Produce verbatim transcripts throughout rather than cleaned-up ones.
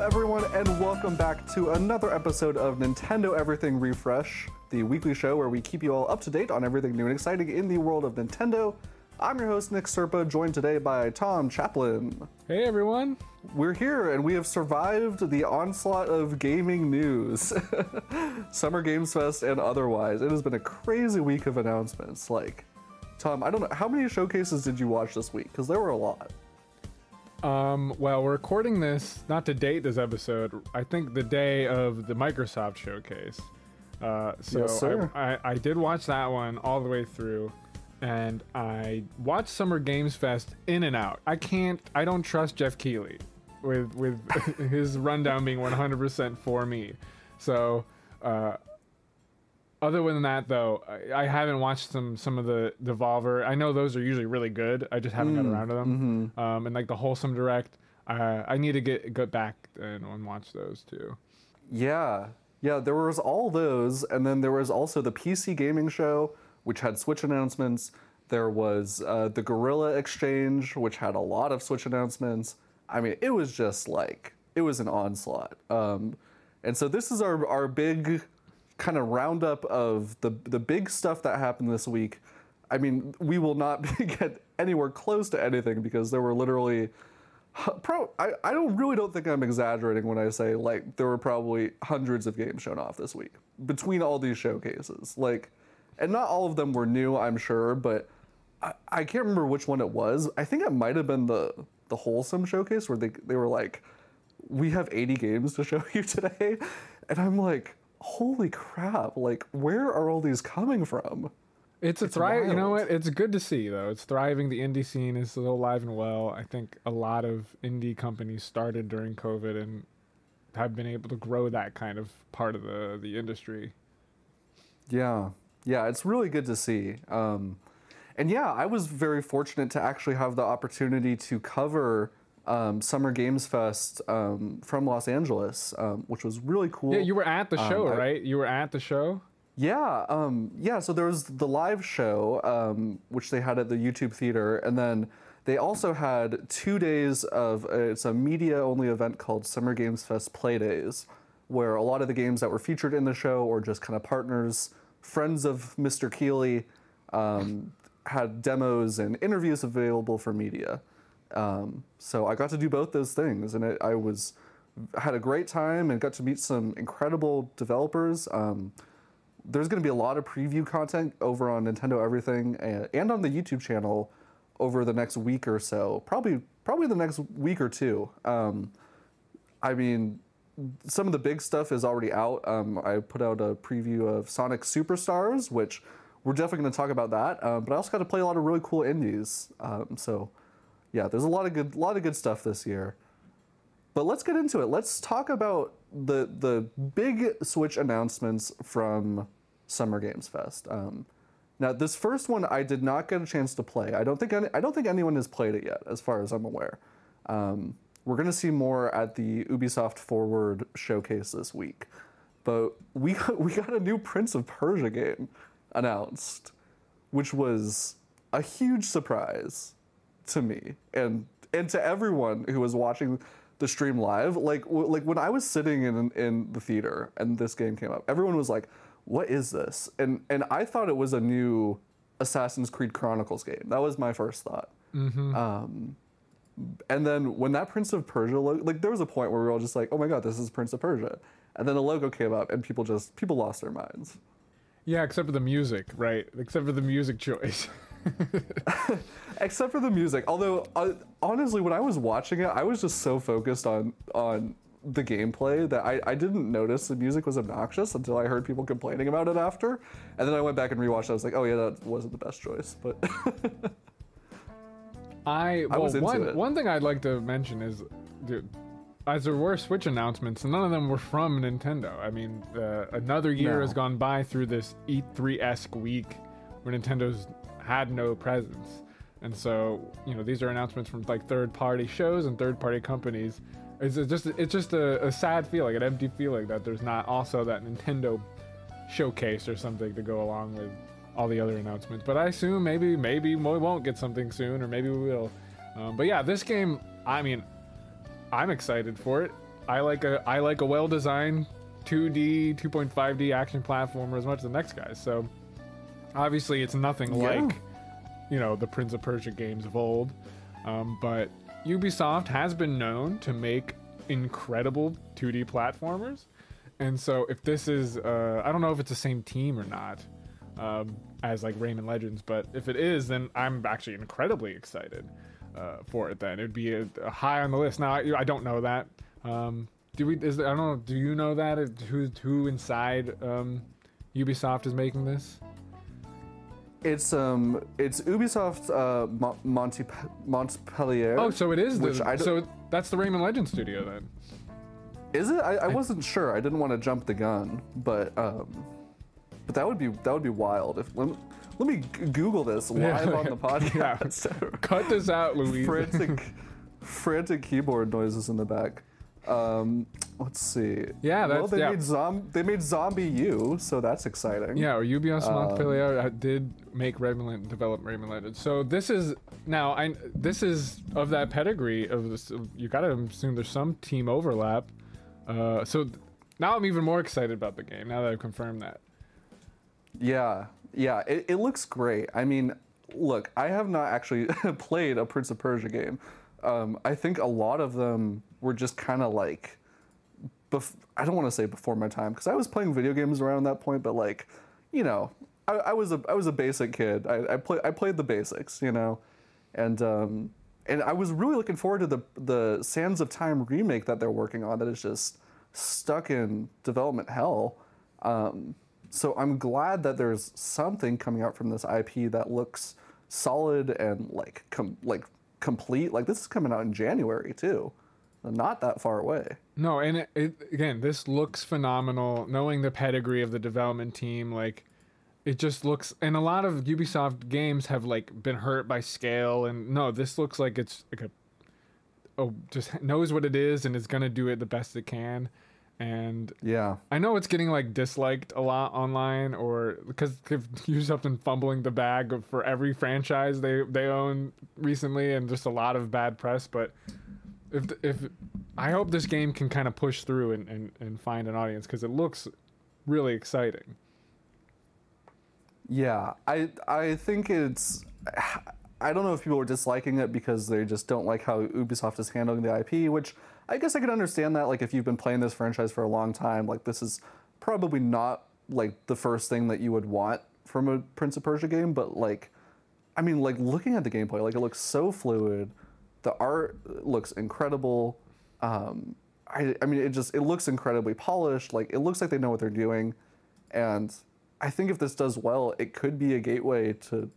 Hello everyone and welcome back to another episode of Nintendo Everything Refresh, the weekly show where we keep you all up to date on everything new and exciting in the world of Nintendo. I'm your host Nick Serpa, joined today by Tom Chaplin. Hey everyone. We're here and we have survived the onslaught of gaming news, Summer Games Fest and otherwise. It has been a crazy week of announcements. Like, Tom, I don't know, how many showcases did you watch this week? Because there were a lot. Um, well, we're recording this, not to date this episode, I think the day of the Microsoft showcase. Uh, so yes, sir. I, I, I did watch that one all the way through, and I watched Summer Games Fest in and out. I can't, I don't trust Jeff Keeley with, with his rundown being one hundred percent for me. So, uh, other than that, though, I, I haven't watched some some of the Devolver. I know those are usually really good. I just haven't mm, gotten around to them. Mm-hmm. Um, and like the Wholesome Direct, uh, I need to get get back and, and watch those too. Yeah, yeah. There was all those, and then there was also the P C Gaming Show, which had Switch announcements. There was uh, the Guerilla Exchange, which had a lot of Switch announcements. I mean, it was just like it was an onslaught. Um, and so this is our our big kind of roundup of the the big stuff that happened this week. I mean, we will not get anywhere close to anything because there were literally, pro, I, I don't really don't think I'm exaggerating when I say like there were probably hundreds of games shown off this week between all these showcases. Like, and not all of them were new, I'm sure, but I, I can't remember which one it was. I think it might have been the the Wholesome showcase where they they were like, we have eighty games to show you today, and I'm like, holy crap, like where are all these coming from? It's a thrive, you know what, it's good to see though. It's thriving. The indie scene is still alive and well. I think a lot of indie companies started during COVID and have been able to grow that kind of part of the the industry. Yeah, yeah, it's really good to see. Um and yeah, I was very fortunate to actually have the opportunity to cover Um, Summer Games Fest um, from Los Angeles, um, which was really cool. Yeah, you were at the show, um, I, right? You were at the show? Yeah, um, yeah. So there was the live show, um, which they had at the YouTube Theater, and then they also had two days of, uh, it's a media-only event called Summer Games Fest Play Days, where a lot of the games that were featured in the show or just kind of partners, friends of Mister Keeley, um, had demos and interviews available for media. Um, so I got to do both those things, and it, I was had a great time and got to meet some incredible developers. Um, there's going to be a lot of preview content over on Nintendo Everything and, and on the YouTube channel over the next week or so, probably probably the next week or two. Um, I mean, some of the big stuff is already out. Um, I put out a preview of Sonic Superstars, which we're definitely going to talk about that. Um, but I also got to play a lot of really cool indies. Um, so. Yeah, there's a lot of good, lot of good stuff this year, but let's get into it. Let's talk about the the big Switch announcements from Summer Games Fest. Um, now, this first one I did not get a chance to play. I don't think any, I don't think anyone has played it yet, as far as I'm aware. Um, we're gonna see more at the Ubisoft Forward showcase this week, but we got, we got a new Prince of Persia game announced, which was a huge surprise to me and and to everyone who was watching the stream live. Like w like when I was sitting in in the theater and this game came up, everyone was like, "What is this?" And and I thought it was a new Assassin's Creed Chronicles game. That was my first thought. Mm-hmm. Um, and then when that Prince of Persia logo, like there was a point where we were all just like, "Oh my god, this is Prince of Persia," and then the logo came up and people just people lost their minds. Yeah, except for the music, right? Except for the music choice. Except for the music. Although, uh, honestly, when I was watching it, I was just so focused on on the gameplay that I, I didn't notice the music was obnoxious until I heard people complaining about it after. And then I went back and rewatched it. I was like, oh yeah, that wasn't the best choice. But I, well, I was into one, it. One thing I'd like to mention is, dude, as there were Switch announcements, none of them were from Nintendo. I mean, uh, another year no. has gone by through this E three-esque week where Nintendo's had no presence, and so you know these are announcements from like third-party shows and third-party companies. It's just it's just a, a sad feeling, an empty feeling that there's not also that Nintendo showcase or something to go along with all the other announcements. But I assume maybe maybe we won't get something soon, or maybe we will. Um, but yeah, this game, I mean, I'm excited for it. I like a I like a well-designed two D, two point five D action platformer as much as the next guy. So obviously it's nothing yeah. like, you know, the Prince of Persia games of old. Um, but Ubisoft has been known to make incredible two D platformers. And so if this is, uh, I don't know if it's the same team or not um, as like Rayman Legends, but if it is, then I'm actually incredibly excited uh, for it then. It'd be a, a high on the list. Now, I, I don't know that. Um, do we, is there, I don't know, do you know that? Who, who inside um, Ubisoft is making this? It's um, it's Ubisoft uh, Mon- Monte- Montpellier. Oh, so it is. The, so that's the Rayman Legends studio then. Is it? I, I wasn't sure. I didn't want to jump the gun, but um, but that would be that would be wild. If let me, let me Google this live yeah. on the podcast. Yeah. Cut this out, Louise. Frantic, frantic keyboard noises in the back. Um, let's see. Yeah, that's, well, they yeah. made zomb they made Zombie U, so that's exciting. Yeah, Ubisoft um, Montpellier did make Rayman develop Rayman Legends. So this is now I this is of that pedigree of this. You gotta assume there's some team overlap. Uh, so th- now I'm even more excited about the game now that I've confirmed that. Yeah, yeah, it, it looks great. I mean, look, I have not actually played a Prince of Persia game. Um, I think a lot of them were just kind of like, bef- I don't want to say before my time, because I was playing video games around that point, but like, you know, I, I was a I was a basic kid. I, I play I played the basics, you know, and um, and I was really looking forward to the the Sands of Time remake that they're working on that is just stuck in development hell. Um, so I'm glad that there's something coming out from this I P that looks solid and like com- like complete. Like this is coming out in January too. Not that far away. No, and it, it, again, this looks phenomenal. Knowing the pedigree of the development team, like it just looks. And a lot of Ubisoft games have like been hurt by scale, and no, this looks like it's like a, a just knows what it is and is gonna do it the best it can. And yeah, I know it's getting like disliked a lot online, or because they've used up and fumbling the bag of, for every franchise they they own recently, and just a lot of bad press, but. If if I hope this game can kind of push through and, and, and find an audience because it looks really exciting. Yeah, I I think it's I don't know if people are disliking it because they just don't like how Ubisoft is handling the I P, which I guess I could understand that. Like if you've been playing this franchise for a long time, like this is probably not like the first thing that you would want from a Prince of Persia game. But like, I mean, like looking at the gameplay, like it looks so fluid. The art looks incredible. Um, I, I mean, it just, it looks incredibly polished. Like, it looks like they know what they're doing. And I think if this does well, it could be a gateway to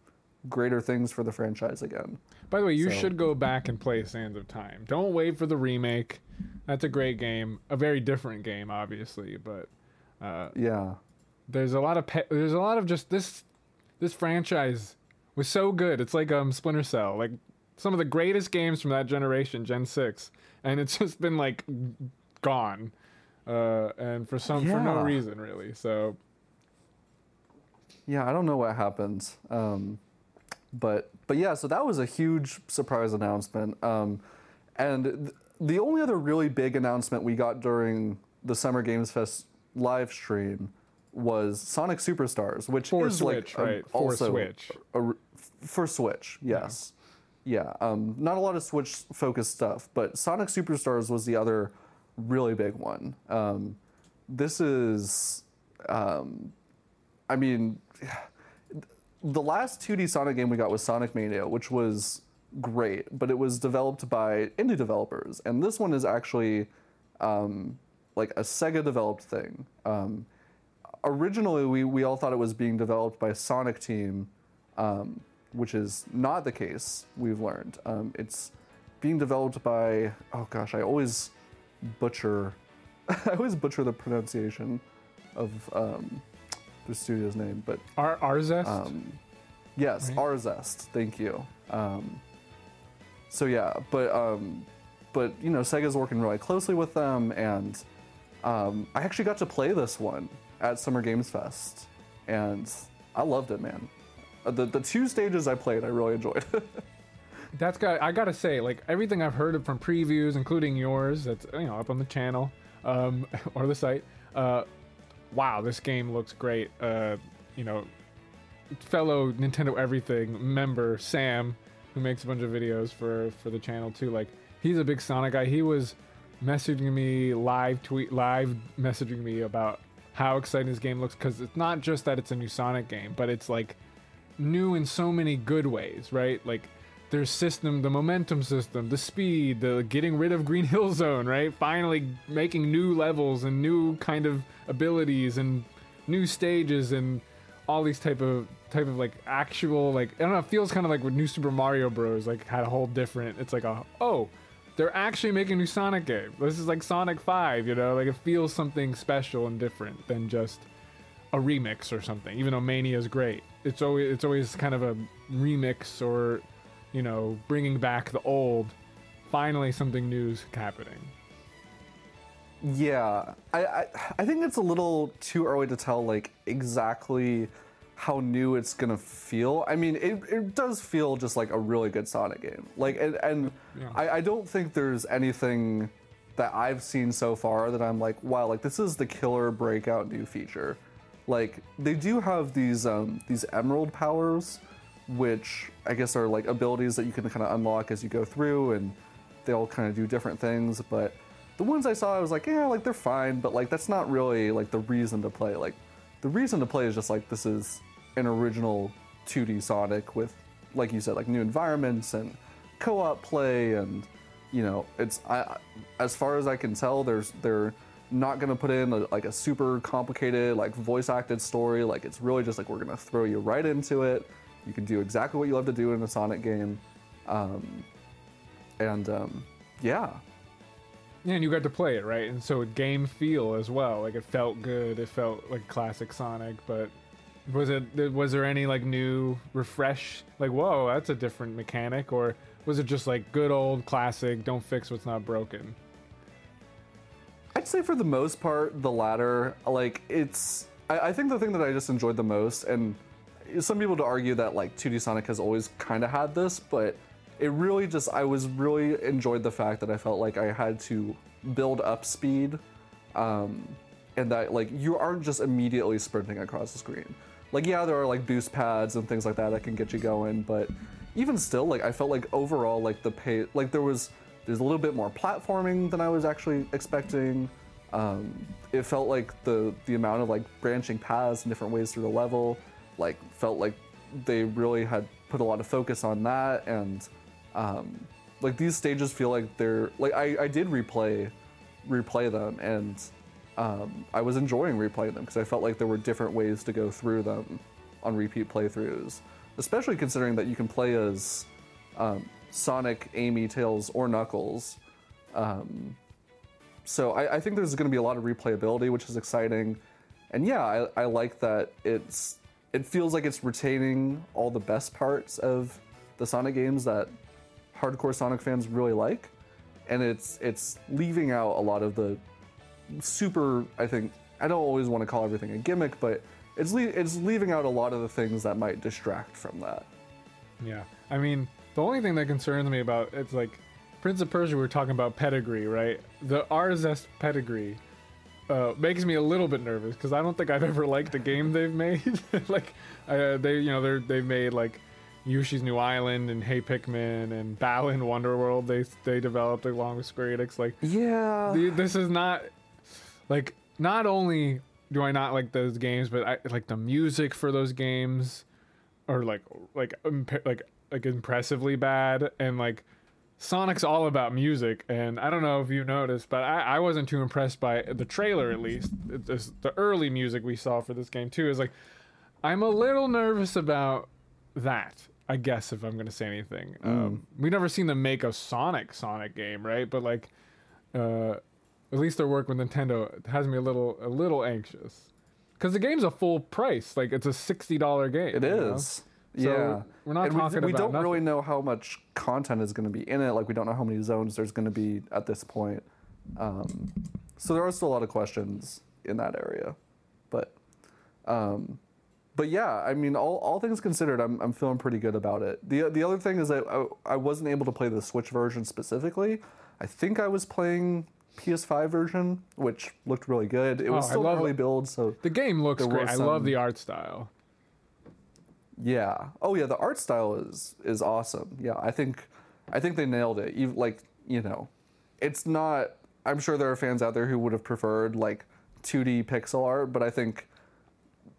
greater things for the franchise again. By the way, you so. should go back and play Sands of Time. Don't wait for the remake. That's a great game. A very different game, obviously. But uh, yeah, there's a lot of, pe- there's a lot of just this, this franchise was so good. It's like um, Splinter Cell. Like, some of the greatest games from that generation, Gen six, and it's just been like gone uh and for some yeah. for no reason really. So yeah, I don't know what happens, um but but yeah, so that was a huge surprise announcement. Um and th- the only other really big announcement we got during the Summer Games Fest live stream was Sonic Superstars, which for is Switch, like a, right. for also Switch. A, a, for Switch yes yeah. Yeah, um, not a lot of Switch-focused stuff, but Sonic Superstars was the other really big one. Um, this is, um, I mean, the last two D Sonic game we got was Sonic Mania, which was great, but it was developed by indie developers, and this one is actually um, like a Sega-developed thing. Um, originally, we, we all thought it was being developed by Sonic Team, um, which is not the case, we've learned. Um, it's being developed by, oh gosh, I always butcher, I always butcher the pronunciation of um, the studio's name, but... Ar- Arzest? Um, yes, right. Arzest, thank you. Um, so yeah, but, um, but you know, Sega's working really closely with them, and um, I actually got to play this one at Summer Games Fest, and I loved it, man. The the two stages I played, I really enjoyed. that's got, I gotta say, like, everything I've heard of from previews, including yours, that's, you know, up on the channel, um, or the site, uh, wow, this game looks great. Uh, you know, fellow Nintendo Everything member, Sam, who makes a bunch of videos for, for the channel, too, like, he's a big Sonic guy. He was messaging me, live tweet, live messaging me about how exciting this game looks, because it's not just that it's a new Sonic game, but it's, like, new in so many good ways, right? Like, there's system, the momentum system, the speed, the getting rid of Green Hill Zone, right? Finally making new levels and new kind of abilities and new stages and all these type of type of like actual, like, I don't know, it feels kind of like with New Super Mario Bros. Like had a whole different, it's like a, oh, they're actually making a new Sonic game. This is like Sonic five, you know? Like it feels something special and different than just a remix or something. Even though Mania is great, it's always it's always kind of a remix or, you know, bringing back the old. Finally, something new's happening. Yeah, I, I I think it's a little too early to tell like exactly how new it's gonna feel. I mean, it it does feel just like a really good Sonic game. Like, and, and yeah. I I don't think there's anything that I've seen so far that I'm like, wow, like this is the killer breakout new feature. Like they do have these um these emerald powers, which I guess are like abilities that you can kind of unlock as you go through, and they all kind of do different things. But the ones I saw, I was like, yeah, like they're fine, but like that's not really like the reason to play. Like the reason to play is just like this is an original two D Sonic with, like you said, like new environments and co-op play, and you know, it's I as far as I can tell, there's they're not gonna put in a, like a super complicated like voice acted story. Like it's really just like we're gonna throw you right into it. You can do exactly what you love to do in a Sonic game. Um, and, um, yeah. Yeah, and you got to play it, right? And so it game feel as well. Like, it felt good. It felt like classic Sonic, but was it, was there any, like, new refresh? Like, whoa, that's a different mechanic? Or was it just, like, good old classic, don't fix what's not broken? I'd say for the most part, the latter. Like, it's... I, I think the thing that I just enjoyed the most, and... some people to argue that like two D Sonic has always kind of had this, but it really just, I was really enjoyed the fact that I felt like I had to build up speed, um, and that like you aren't just immediately sprinting across the screen. Like yeah, there are like boost pads and things like that that can get you going, but even still, like I felt like overall like the pace, like there was there's a little bit more platforming than I was actually expecting. Um, it felt like the the amount of like branching paths and different ways through the level. Like felt like they really had put a lot of focus on that, and um, like these stages feel like they're like I, I did replay replay them, and um, I was enjoying replaying them because I felt like there were different ways to go through them on repeat playthroughs, especially considering that you can play as um, Sonic, Amy, Tails, or Knuckles. Um, so I, I think there's going to be a lot of replayability, which is exciting, and yeah, I, I like that it's. It feels like it's retaining all the best parts of the Sonic games that hardcore Sonic fans really like, and it's it's leaving out a lot of the super. I think I don't always want to call everything a gimmick, but it's le it's leaving out a lot of the things that might distract from that. Yeah, I mean, the only thing that concerns me about it's like Prince of Persia. We were talking about pedigree, right? The Arzest pedigree. Uh, makes me a little bit nervous because I don't think I've ever liked a game they've made. Like uh, they, you know, they're they've made like Yoshi's New Island and Hey Pikmin and Balan Wonderworld. They they developed along with Square Enix. Like yeah, the, this is not like not only do I not like those games, but I like the music for those games are like like imp like like impressively bad, and like. Sonic's all about music, and I don't know if you noticed, but I, I wasn't too impressed by the trailer, at least. It, this, the early music we saw for this game, too, is like, I'm a little nervous about that, I guess, if I'm going to say anything. Mm. Um, we've never seen them make a Sonic Sonic game, right? But, like, uh, at least their work with Nintendo has me a little a little anxious. Because the game's a full price. Like, it's a sixty dollar game. It is. Know? So yeah, we're not and talking we, we about don't nothing. Really know how much content is going to be in it. Like we don't know how many zones there's going to be at this point. Um, so there are still a lot of questions in that area. But um, But yeah, I mean, all, all things considered, I'm, I'm feeling pretty good about it. The, the other thing is I, I, I wasn't able to play the Switch version specifically. I think I was playing P S five version, which looked really good. It was oh, still early build, so... The game looks great. Some, I love the art style. Yeah. Oh, yeah, the art style is is awesome. Yeah, I think I think they nailed it. You, like, you know, it's not... I'm sure there are fans out there who would have preferred, like, two D pixel art, but I think...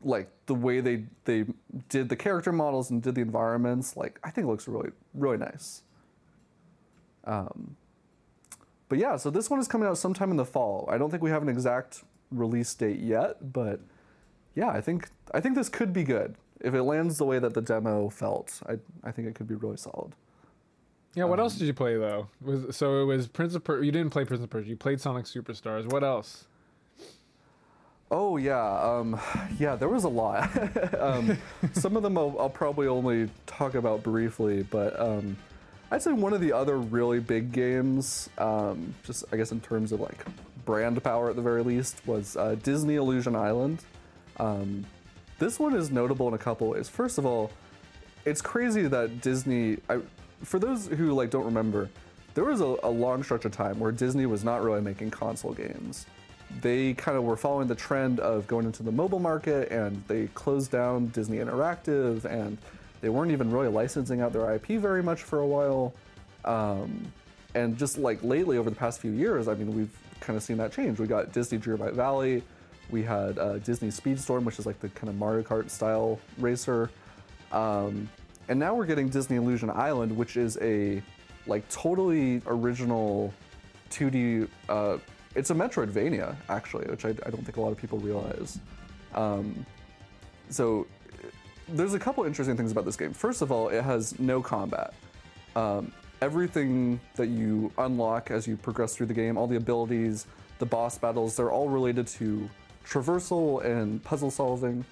like the way they they did the character models and did the environments, like I think it looks really really nice. Um, but yeah, so this one is coming out sometime in the fall. I don't think we have an exact release date yet, but yeah, I think I think this could be good if it lands the way that the demo felt. I I think it could be really solid. Yeah. What um, else did you play though? Was so it was Prince of Persia. You didn't play Prince of Persia. You played Sonic Superstars. What else? Oh, yeah. Um, yeah, there was a lot. um, some of them I'll, I'll probably only talk about briefly, but um, I'd say one of the other really big games, um, just I guess in terms of like brand power at the very least, was uh, Disney Illusion Island. Um, this one is notable in a couple ways. First of all, it's crazy that Disney, I, for those who like don't remember, there was a, a long stretch of time where Disney was not really making console games. They kind of were following the trend of going into the mobile market, and they closed down Disney Interactive, and they weren't even really licensing out their I P very much for a while. Um, and just like lately, over the past few years, I mean, we've kind of seen that change. We got Disney Dreamlight Valley, we had uh, Disney Speedstorm, which is like the kind of Mario Kart style racer. Um, and now we're getting Disney Illusion Island, which is a like totally original two D uh, it's a Metroidvania, actually, which I, I don't think a lot of people realize. Um, so there's a couple interesting things about this game. First of all, it has no combat. Um, everything that you unlock as you progress through the game, all the abilities, the boss battles, they're all related to traversal and puzzle solving.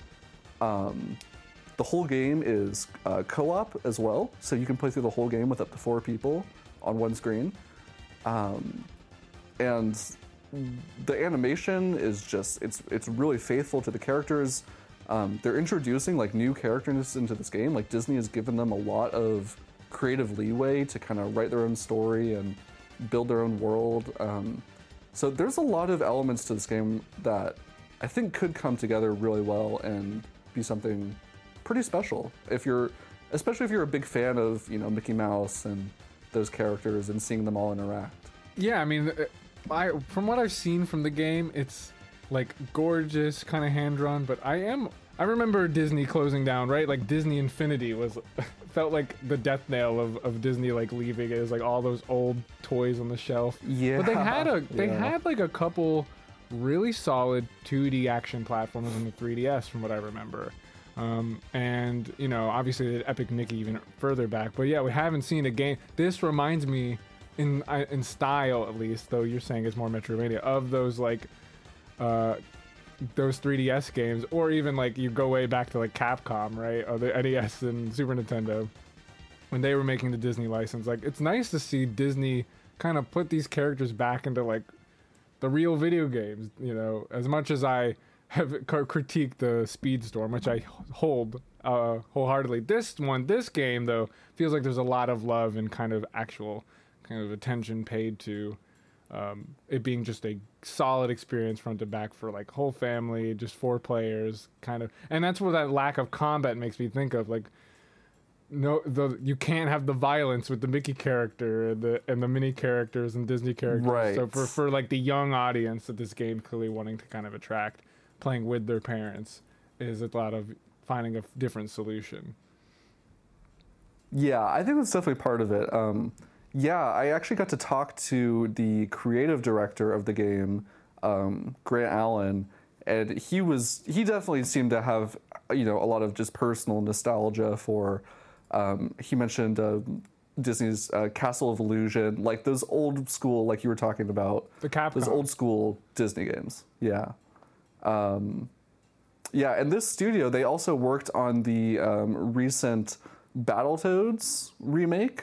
Um, the whole game is uh, co-op as well, so you can play through the whole game with up to four people on one screen. Um, and the animation is just, it's it's really faithful to the characters. Um, they're introducing like new characters into this game. Like Disney has given them a lot of creative leeway to kind of write their own story and build their own world. Um, so there's a lot of elements to this game that I think could come together really well and be something pretty special. If you're, especially if you're a big fan of, you know, Mickey Mouse and those characters and seeing them all interact. Yeah, I mean... It- I, from what I've seen from the game, it's like gorgeous, kind of hand-drawn, but I am I remember Disney closing down, right? Like Disney Infinity was felt like the death nail of, of Disney like leaving. It was like all those old toys on the shelf. Yeah. But they had a they yeah. had like a couple really solid two D action platformers on the three D S from what I remember. Um, and you know, obviously the Epic Mickey even further back. But yeah, we haven't seen a game. This reminds me In in style, at least, though you're saying it's more Metroidvania, of those like, uh, those three D S games, or even like you go way back to like Capcom, right, or the N E S and Super Nintendo, when they were making the Disney license. Like, it's nice to see Disney kind of put these characters back into like the real video games. You know, as much as I have critiqued the Speedstorm, which I hold uh, wholeheartedly, this one, this game though, feels like there's a lot of love and kind of actual. kind of attention paid to um, it being just a solid experience front to back for like whole family, just four players kind of. And that's what that lack of combat makes me think of, like no the, you can't have the violence with the Mickey character and the and the mini characters and Disney characters, right? So for, for like the young audience that this game clearly wanting to kind of attract, playing with their parents is a lot of finding a different solution. Yeah, I think that's definitely part of it. um Yeah, I actually got to talk to the creative director of the game, um, Grant Allen, and he was—he definitely seemed to have, you know, a lot of just personal nostalgia for. Um, he mentioned uh, Disney's uh, Castle of Illusion, like those old school, like you were talking about, the Capcom, those old school Disney games. Yeah, um, yeah, and this studio—they also worked on the um, recent Battletoads remake.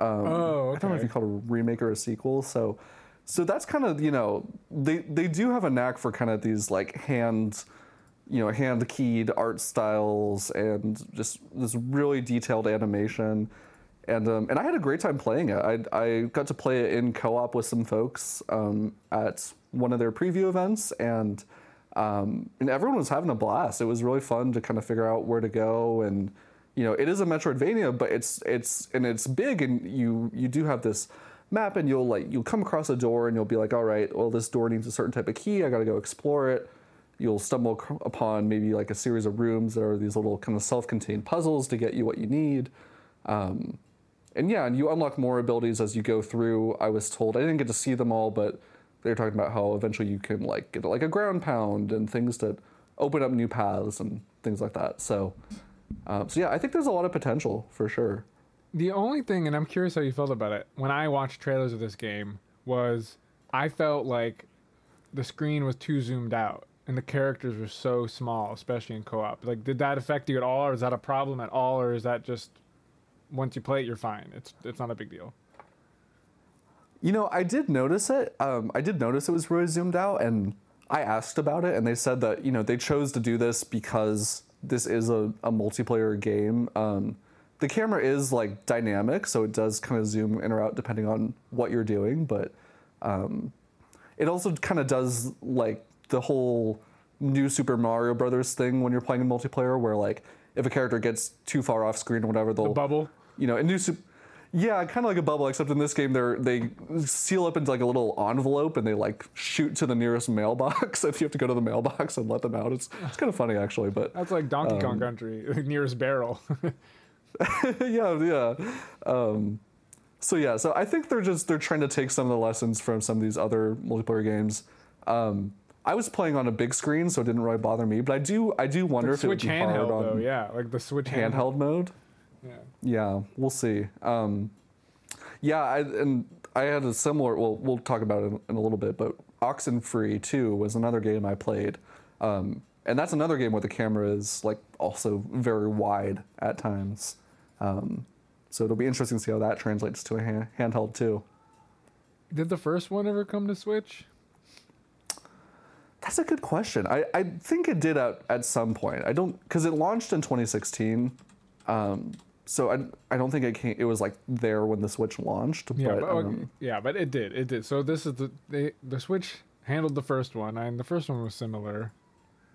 Um, oh, okay. I don't know if you call it a remake or a sequel. So, so that's kind of, you know, they, they do have a knack for kind of these like hand you know, hand-keyed art styles and just this really detailed animation. And um, and I had a great time playing it. I, I got to play it in co-op with some folks um, at one of their preview events, and um, and everyone was having a blast. It was really fun to kind of figure out where to go, and you know, it is a Metroidvania, but it's it's and it's big, and you you do have this map, and you'll like you'll come across a door, and you'll be like, all right, well, this door needs a certain type of key. I got to go explore it. You'll stumble upon maybe like a series of rooms that are these little kind of self-contained puzzles to get you what you need. Um, And yeah, and you unlock more abilities as you go through. I was told, I didn't get to see them all, but they were talking about how eventually you can like get like a ground pound and things that open up new paths and things like that. So, um, so yeah, I think there's a lot of potential for sure. The only thing, and I'm curious how you felt about it, when I watched trailers of this game, was I felt like the screen was too zoomed out and the characters were so small, especially in co-op. Like, did that affect you at all, or is that a problem at all, or is that just... once you play it, you're fine. It's it's not a big deal. You know, I did notice it. Um, I did notice it was really zoomed out, and I asked about it, and they said that, you know, they chose to do this because this is a, a multiplayer game. Um, the camera is, like, dynamic, so it does kind of zoom in or out depending on what you're doing, but um, it also kind of does, like, the whole new Super Mario Brothers thing when you're playing in multiplayer, where, like, if a character gets too far off screen or whatever, they'll... the bubble? You know, a new, yeah, kind of like a bubble, except in this game they're they seal up into like a little envelope and they like shoot to the nearest mailbox. If you have to go to the mailbox and let them out, it's it's kind of funny actually. But that's like Donkey um, Kong Country, like nearest barrel. yeah, yeah. Um, so yeah, so I think they're just they're trying to take some of the lessons from some of these other multiplayer games. Um, I was playing on a big screen, so it didn't really bother me. But I do I do wonder if it would be hard though, on yeah, like the Switch handheld, handheld mode. Yeah. Yeah, we'll see. Um, yeah, I, and I had a similar. Well, we'll talk about it in, in a little bit. But Oxenfree two was another game I played, um, and that's another game where the camera is like also very wide at times. Um, so it'll be interesting to see how that translates to a hand, handheld too. Did the first one ever come to Switch? That's a good question. I, I think it did at at some point. I don't because it launched in twenty sixteen. Um, So I, I don't think it came, it was like there when the Switch launched. Yeah, but, but, um, yeah, but it did. It did. So this is the, they, the Switch handled the first one, and the first one was similar.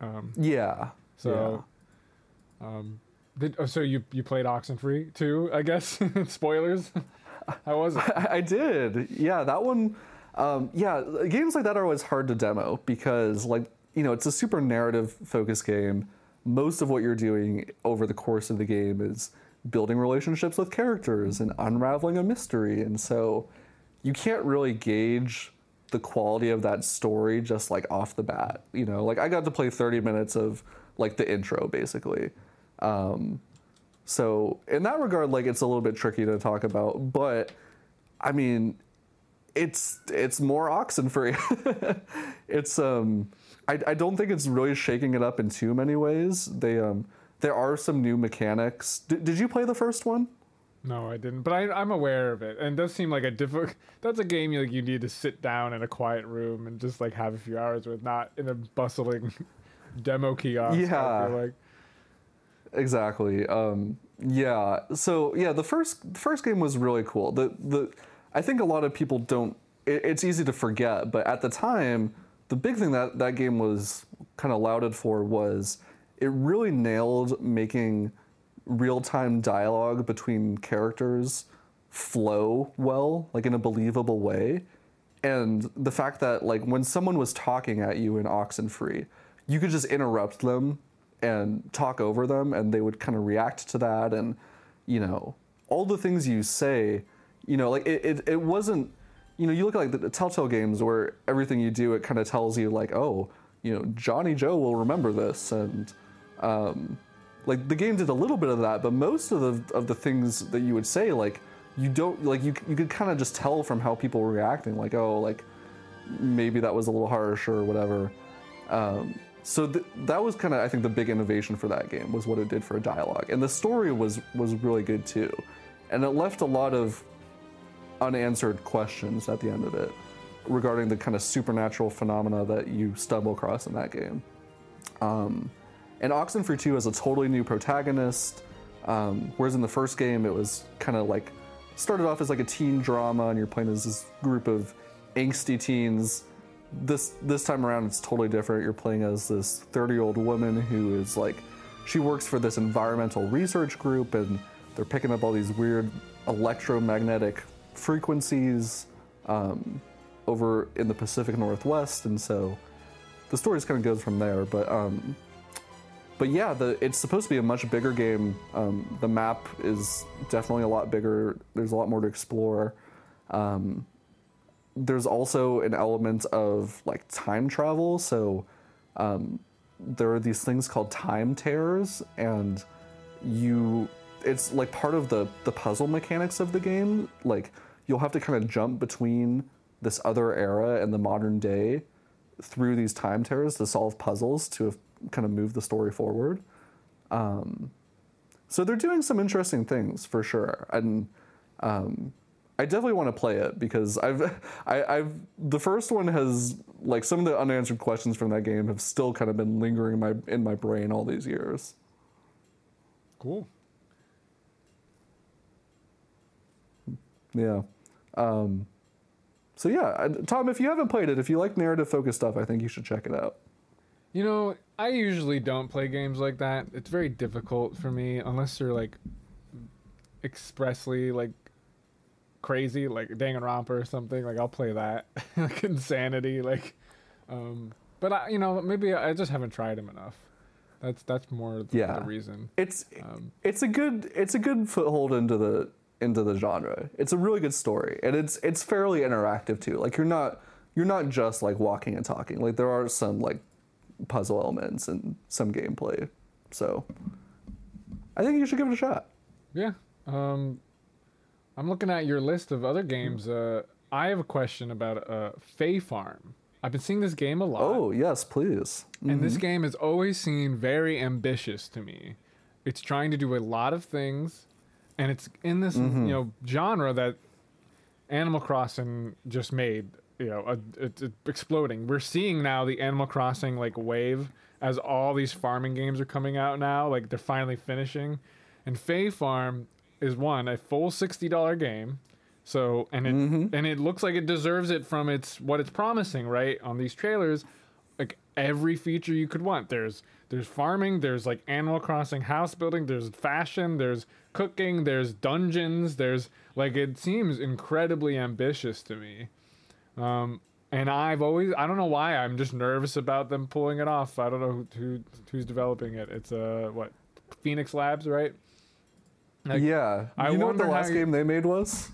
Um, yeah. So, yeah. Um, did, oh, so you, you played Oxenfree too, I guess. Spoilers. How was it? I, I did. Yeah, that one. Um, yeah, games like that are always hard to demo because, like, you know, it's a super narrative focused game. Most of what you're doing over the course of the game is building relationships with characters and unraveling a mystery, and so you can't really gauge the quality of that story just like off the bat. You know, like I got to play thirty minutes of like the intro basically, um, so in that regard, like it's a little bit tricky to talk about. But I mean, it's it's more Oxenfree. It's um, I I don't think it's really shaking it up in too many ways. They um. There are some new mechanics. D- did you play the first one? No, I didn't. But I, I'm aware of it, and it does seem like a difficult. That's a game you like you need to sit down in a quiet room and just like have a few hours with, not in a bustling demo kiosk. Yeah, I feel like. Exactly. Um, yeah. So yeah, the first the first game was really cool. The the I think a lot of people don't. It, it's easy to forget, but at the time, the big thing that that game was kind of lauded for was. It really nailed making real-time dialogue between characters flow well, like in a believable way. And the fact that like when someone was talking at you in Oxenfree, you could just interrupt them and talk over them, and they would kind of react to that. And, you know, all the things you say, you know, like it, it, it wasn't, you know, you look at like the, the Telltale games where everything you do, it kind of tells you like, oh, you know, Johnny Joe will remember this, and um, like the game did a little bit of that, but most of the of the things that you would say, like you don't like you you could kind of just tell from how people were reacting, like oh, like maybe that was a little harsh or whatever. Um, so th- that was kind of I think the big innovation for that game was what it did for dialogue, and the story was was really good too, and it left a lot of unanswered questions at the end of it. Regarding the kind of supernatural phenomena that you stumble across in that game. Um, And Oxenfree two is a totally new protagonist, um, whereas in the first game it was kind of like, started off as like a teen drama and you're playing as this group of angsty teens. This this time around it's totally different. You're playing as this thirty-year-old woman who is like, she works for this environmental research group and they're picking up all these weird electromagnetic frequencies um, over in the Pacific Northwest, and so the story just kind of goes from there. But um, but yeah, the, it's supposed to be a much bigger game. Um, the map is definitely a lot bigger. There's a lot more to explore. Um, there's also an element of like time travel. So um, there are these things called time terrors, and you, it's like part of the, the puzzle mechanics of the game. Like you'll have to kind of jump between this other era and the modern day through these time terrors to solve puzzles to kind of move the story forward. Um, so they're doing some interesting things for sure. And um, I definitely want to play it because I've, I, I've, the first one has, like, some of the unanswered questions from that game have still kind of been lingering in my, in my brain all these years. Cool. Yeah. Um, so yeah, Tom, if you haven't played it, if you like narrative focused stuff, I think you should check it out. You know, I usually don't play games like that. It's very difficult for me unless you're like expressly like crazy, like Danganronpa or something. Like I'll play that, like Insanity. Like, um, but I, you know, maybe I just haven't tried them enough. That's that's more the, yeah. the reason. It's um, it's a good it's a good foothold into the into the genre. It's a really good story, and it's it's fairly interactive too. Like you're not you're not just like walking and talking. Like there are some like puzzle elements and some gameplay, so I think you should give it a shot. Yeah. um I'm looking at your list of other games. uh I have a question about uh Fae Farm. I've been seeing this game a lot. Oh yes, please. Mm-hmm. And this game has always seemed very ambitious to me. It's trying to do a lot of things, and it's in this mm-hmm. you know genre that Animal Crossing just made. You know, it's exploding. We're seeing now the Animal Crossing like wave as all these farming games are coming out now. Like they're finally finishing, and Fae Farm is one a full sixty dollar game. So and it mm-hmm. and it looks like it deserves it from its what it's promising, right? On these trailers, like every feature you could want. There's there's farming. There's like Animal Crossing house building. There's fashion. There's cooking. There's dungeons. There's like it seems incredibly ambitious to me. Um, and I've always, I don't know why, I'm just nervous about them pulling it off. I don't know who, who's developing it. It's, uh, what, Phoenix Labs, right? Like, yeah. I you know what the last game they made was?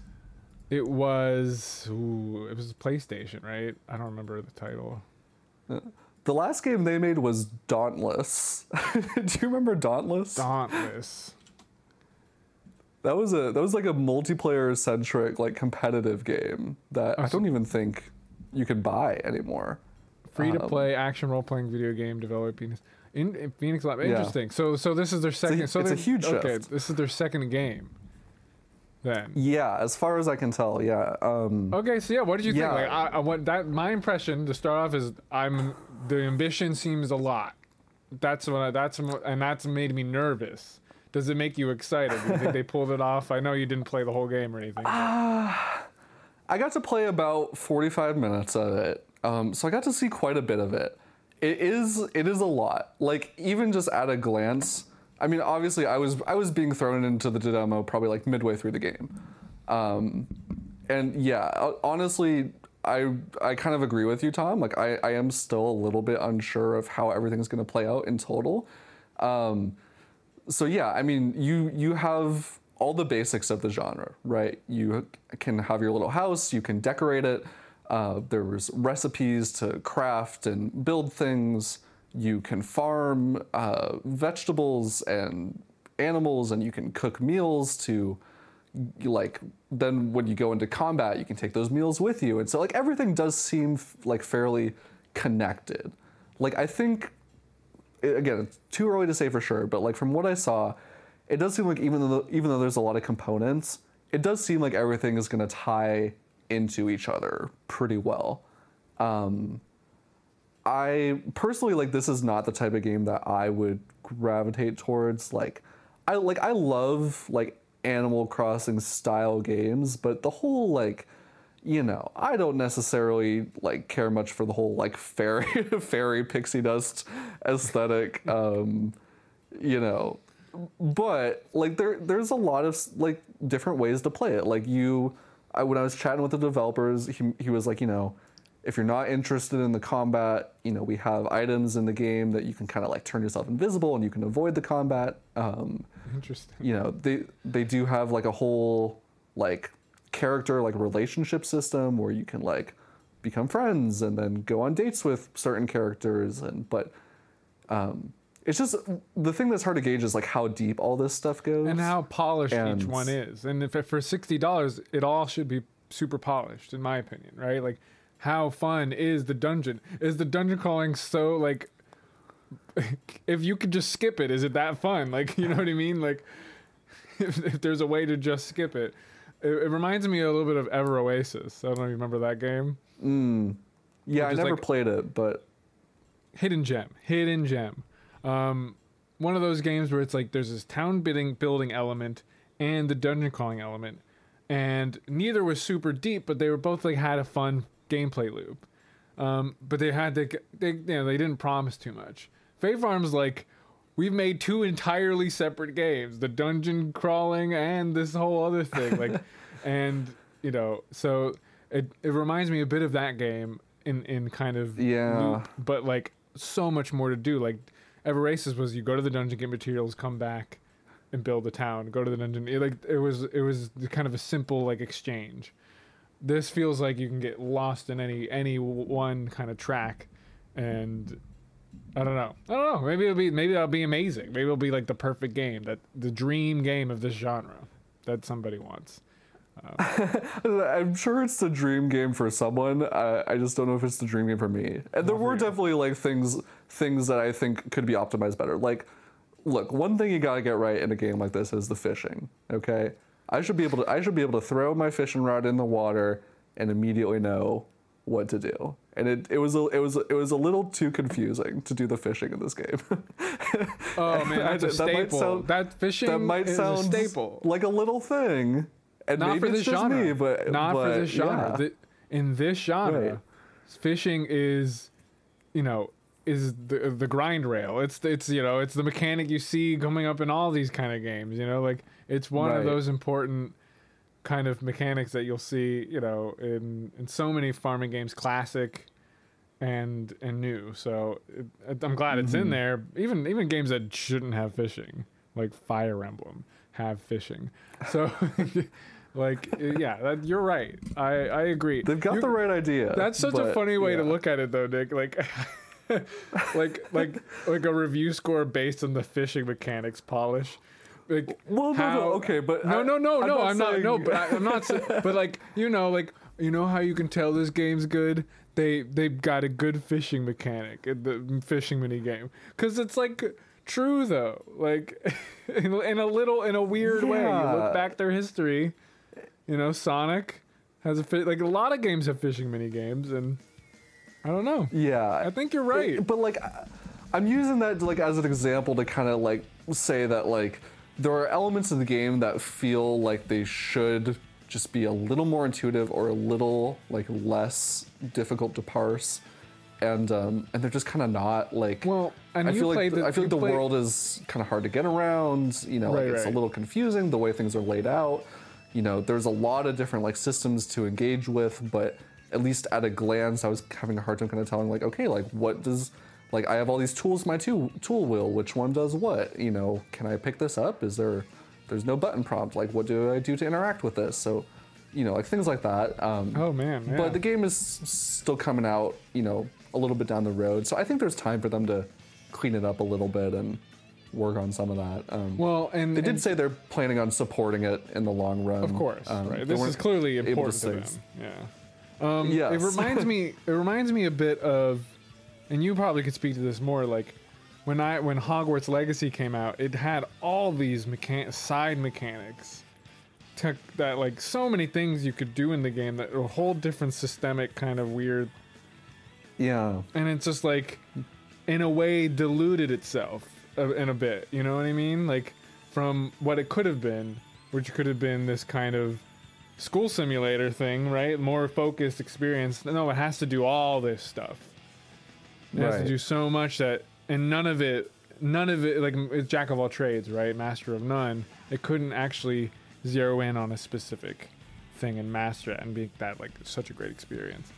It was, ooh, it was PlayStation, right? I don't remember the title. The last game they made was Dauntless. Do you remember Dauntless? Dauntless. That was a that was like a multiplayer centric like competitive game that I don't even think you could buy anymore. Free to play um, action role playing video game developing in, in Phoenix Lab. Interesting. Yeah. So so this is their second. It's a, so it's a huge shift. Okay, this is their second game. Then yeah, as far as I can tell, yeah. Um, okay, so yeah, what did you yeah. think? Like I, I went that my impression to start off is I'm the ambition seems a lot. That's what I, that's and that's made me nervous. Does it make you excited? Do you think they pulled it off? I know you didn't play the whole game or anything. Uh, I got to play about forty-five minutes of it. Um, so I got to see quite a bit of it. It is it is a lot. Like, even just at a glance, I mean, obviously, I was I was being thrown into the demo probably like midway through the game. Um, and yeah, honestly, I I kind of agree with you, Tom. Like, I, I am still a little bit unsure of how everything's going to play out in total. Um So yeah, I mean, you you have all the basics of the genre, right? You can have your little house, you can decorate it. Uh, there was recipes to craft and build things. You can farm uh, vegetables and animals, and you can cook meals to, like, then when you go into combat, you can take those meals with you. And so, like, everything does seem, like, fairly connected. Like, I think... Again, it's too early to say for sure, but like from what I saw, it does seem like even though even though there's a lot of components, it does seem like everything is going to tie into each other pretty well. Um, I personally, like, this is not the type of game that I would gravitate towards. Like, I like I love like Animal Crossing style games, but the whole like, you know, I don't necessarily like care much for the whole like fairy fairy pixie dust aesthetic. Um, you know, but like there there's a lot of like different ways to play it. Like you, I, when I was chatting with the developers, he he was like, you know, if you're not interested in the combat, you know, we have items in the game that you can kind of like turn yourself invisible and you can avoid the combat. Um, Interesting. You know, they they do have like a whole like character like relationship system where you can like become friends and then go on dates with certain characters. And but um, it's just the thing that's hard to gauge is like how deep all this stuff goes and how polished and each one is. And if for sixty dollars, it all should be super polished, in my opinion, right? Like, how fun is the dungeon? Is the dungeon crawling so, like, if you could just skip it, is it that fun? Like, you know what I mean? Like, if, if there's a way to just skip it. It, it reminds me a little bit of Ever Oasis. I don't know if you remember that game. Mm. Yeah, I never like, played it, but... Hidden gem. Hidden gem. Um, one of those games where it's like there's this town building, building element and the dungeon crawling element. And neither was super deep, but they were both, like, had a fun gameplay loop, um, but they had to. They, you know, they didn't promise too much. Fae Farm's like, we've made two entirely separate games: the dungeon crawling and this whole other thing. Like, and you know, so it it reminds me a bit of that game in in kind of yeah, loop, but like so much more to do. Like, Everaces was you go to the dungeon, get materials, come back, and build a town. Go to the dungeon. It, like it was it was kind of a simple like exchange. This feels like you can get lost in any any one kind of track, and I don't know. I don't know. Maybe it'll be maybe that'll be amazing. Maybe it'll be like the perfect game, that the dream game of this genre that somebody wants. Um, I'm sure it's the dream game for someone. I, I just don't know if it's the dream game for me. And there were definitely like things things that I think could be optimized better. Like, look, one thing you gotta get right in a game like this is the fishing. Okay. I should be able to. I should be able to throw my fishing rod in the water and immediately know what to do. And it, it was a, it was it was a little too confusing to do the fishing in this game. Oh man, that's I, a staple. That, sound, that fishing that might is sound a staple, like a little thing. And not maybe for this it's just genre. Me, but not but, for this genre. Yeah. The, in this genre, right. Fishing is, you know, is the the grind rail. It's it's you know it's the mechanic you see coming up in all these kind of games. You know, like. It's one right. of those important kind of mechanics that you'll see, you know, in, in so many farming games, classic and and new. So it, I'm glad mm-hmm. it's in there. Even even games that shouldn't have fishing, like Fire Emblem, have fishing. So, like, yeah, that, you're right. I, I agree. They've got you're, the right idea. That's such but, a funny way yeah. to look at it, though, Nick. Like... like like like a review score based on the fishing mechanics polish. Like, well, how, no, no, okay, but no, I, no, no, no, I'm not, I'm saying... not no, but I, I'm not, but like, you know, like, you know how you can tell this game's good? They, they've got a good fishing mechanic, the fishing mini game, because it's like true though, like, in, in a little, in a weird yeah. way. You look back their history, you know, Sonic has a fi- like a lot of games have fishing mini games, and I don't know. Yeah, I think you're right, it, but like, I'm using that like as an example to kind of like say that like. There are elements of the game that feel like they should just be a little more intuitive or a little like less difficult to parse, and um, and they're just kind of not like. Well, and I, you feel like the, I feel like the play... world is kind of hard to get around. You know, right, like it's right. a little confusing the way things are laid out. You know, there's a lot of different like systems to engage with, but at least at a glance, I was having a hard time kind of telling like, okay, like what does. Like, I have all these tools in my tool, tool wheel. Which one does what? You know, can I pick this up? Is there, there's no button prompt. Like, what do I do to interact with this? So, you know, like things like that. Um, oh, man. Yeah. But the game is still coming out, you know, a little bit down the road. So I think there's time for them to clean it up a little bit and work on some of that. Um, well, and they did and say they're planning on supporting it in the long run. Of course. Um, right. This is clearly important to, to them. Yeah. Um, yes. It reminds me, it reminds me a bit of... And you probably could speak to this more. Like, when I when Hogwarts Legacy came out, it had all these mechan- side mechanics, to, that like so many things you could do in the game that are a whole different systemic kind of weird Yeah. And it's just like, in a way, diluted itself in a bit. You know what I mean? Like, from what it could have been, which could have been this kind of school simulator thing, right? More focused experience. No, it has to do all this stuff. It right. has to do so much that, and none of it, none of it, like, it's jack of all trades, right? Master of none. It couldn't actually zero in on a specific thing and master it and make that, like, such a great experience.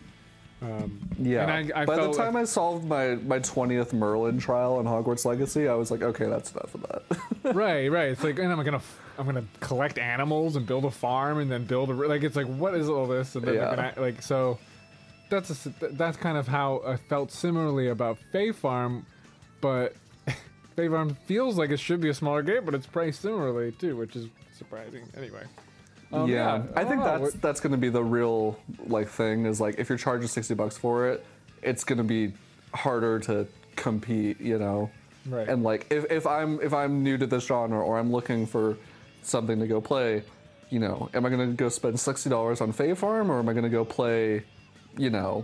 Um, yeah. And I, I By felt the time like, I solved my, my twentieth Merlin trial in Hogwarts Legacy, I was like, okay, that's enough of that. Right, right. It's like, and I'm gonna, I'm gonna collect animals and build a farm and then build a like. It's like, what is all this? And then yeah. gonna, like, so that's a, that's kind of how I felt similarly about Fae Farm, but Fae Farm feels like it should be a smaller game, but it's priced similarly too, which is surprising. Anyway. Um, yeah. yeah, I think oh, that's that's going to be the real like thing is like if you're charging sixty bucks for it, it's going to be harder to compete, you know. Right. And like if, if I'm if I'm new to this genre or I'm looking for something to go play, you know, am I going to go spend sixty dollars on Fae Farm or am I going to go play, you know,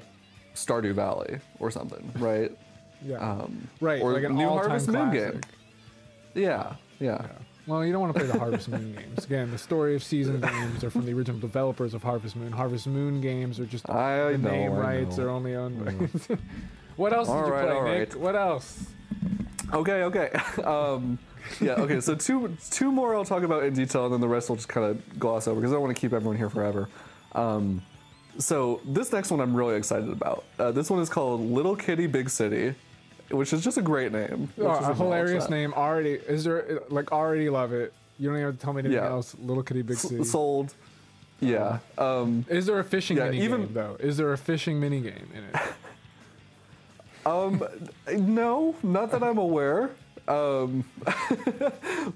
Stardew Valley or something, right? yeah. Um, right. Or like an new Harvest Moon game. Yeah. Yeah. yeah. Well, you don't want to play the Harvest Moon games. Again, the story of season games are from the original developers of Harvest Moon. Harvest Moon games are just I the know, name I rights know. are only owned by... Mm. What else all did you right, play, all Nick? Right. What else? Okay, okay. Um, yeah, okay, so two two more I'll talk about in detail, and then the rest will just kind of gloss over, because I want to keep everyone here forever. Um, so this next one I'm really excited about. Uh, this one is called Little Kitty Big City, which is just a great name. Oh, a hilarious name. Already is there like already love it. You don't even have to tell me anything yeah. else. Little Kitty Big City. S- sold. Yeah. Um, is there a fishing yeah, mini even, game though? Is there a fishing mini game in it? um no, not that I'm aware. Um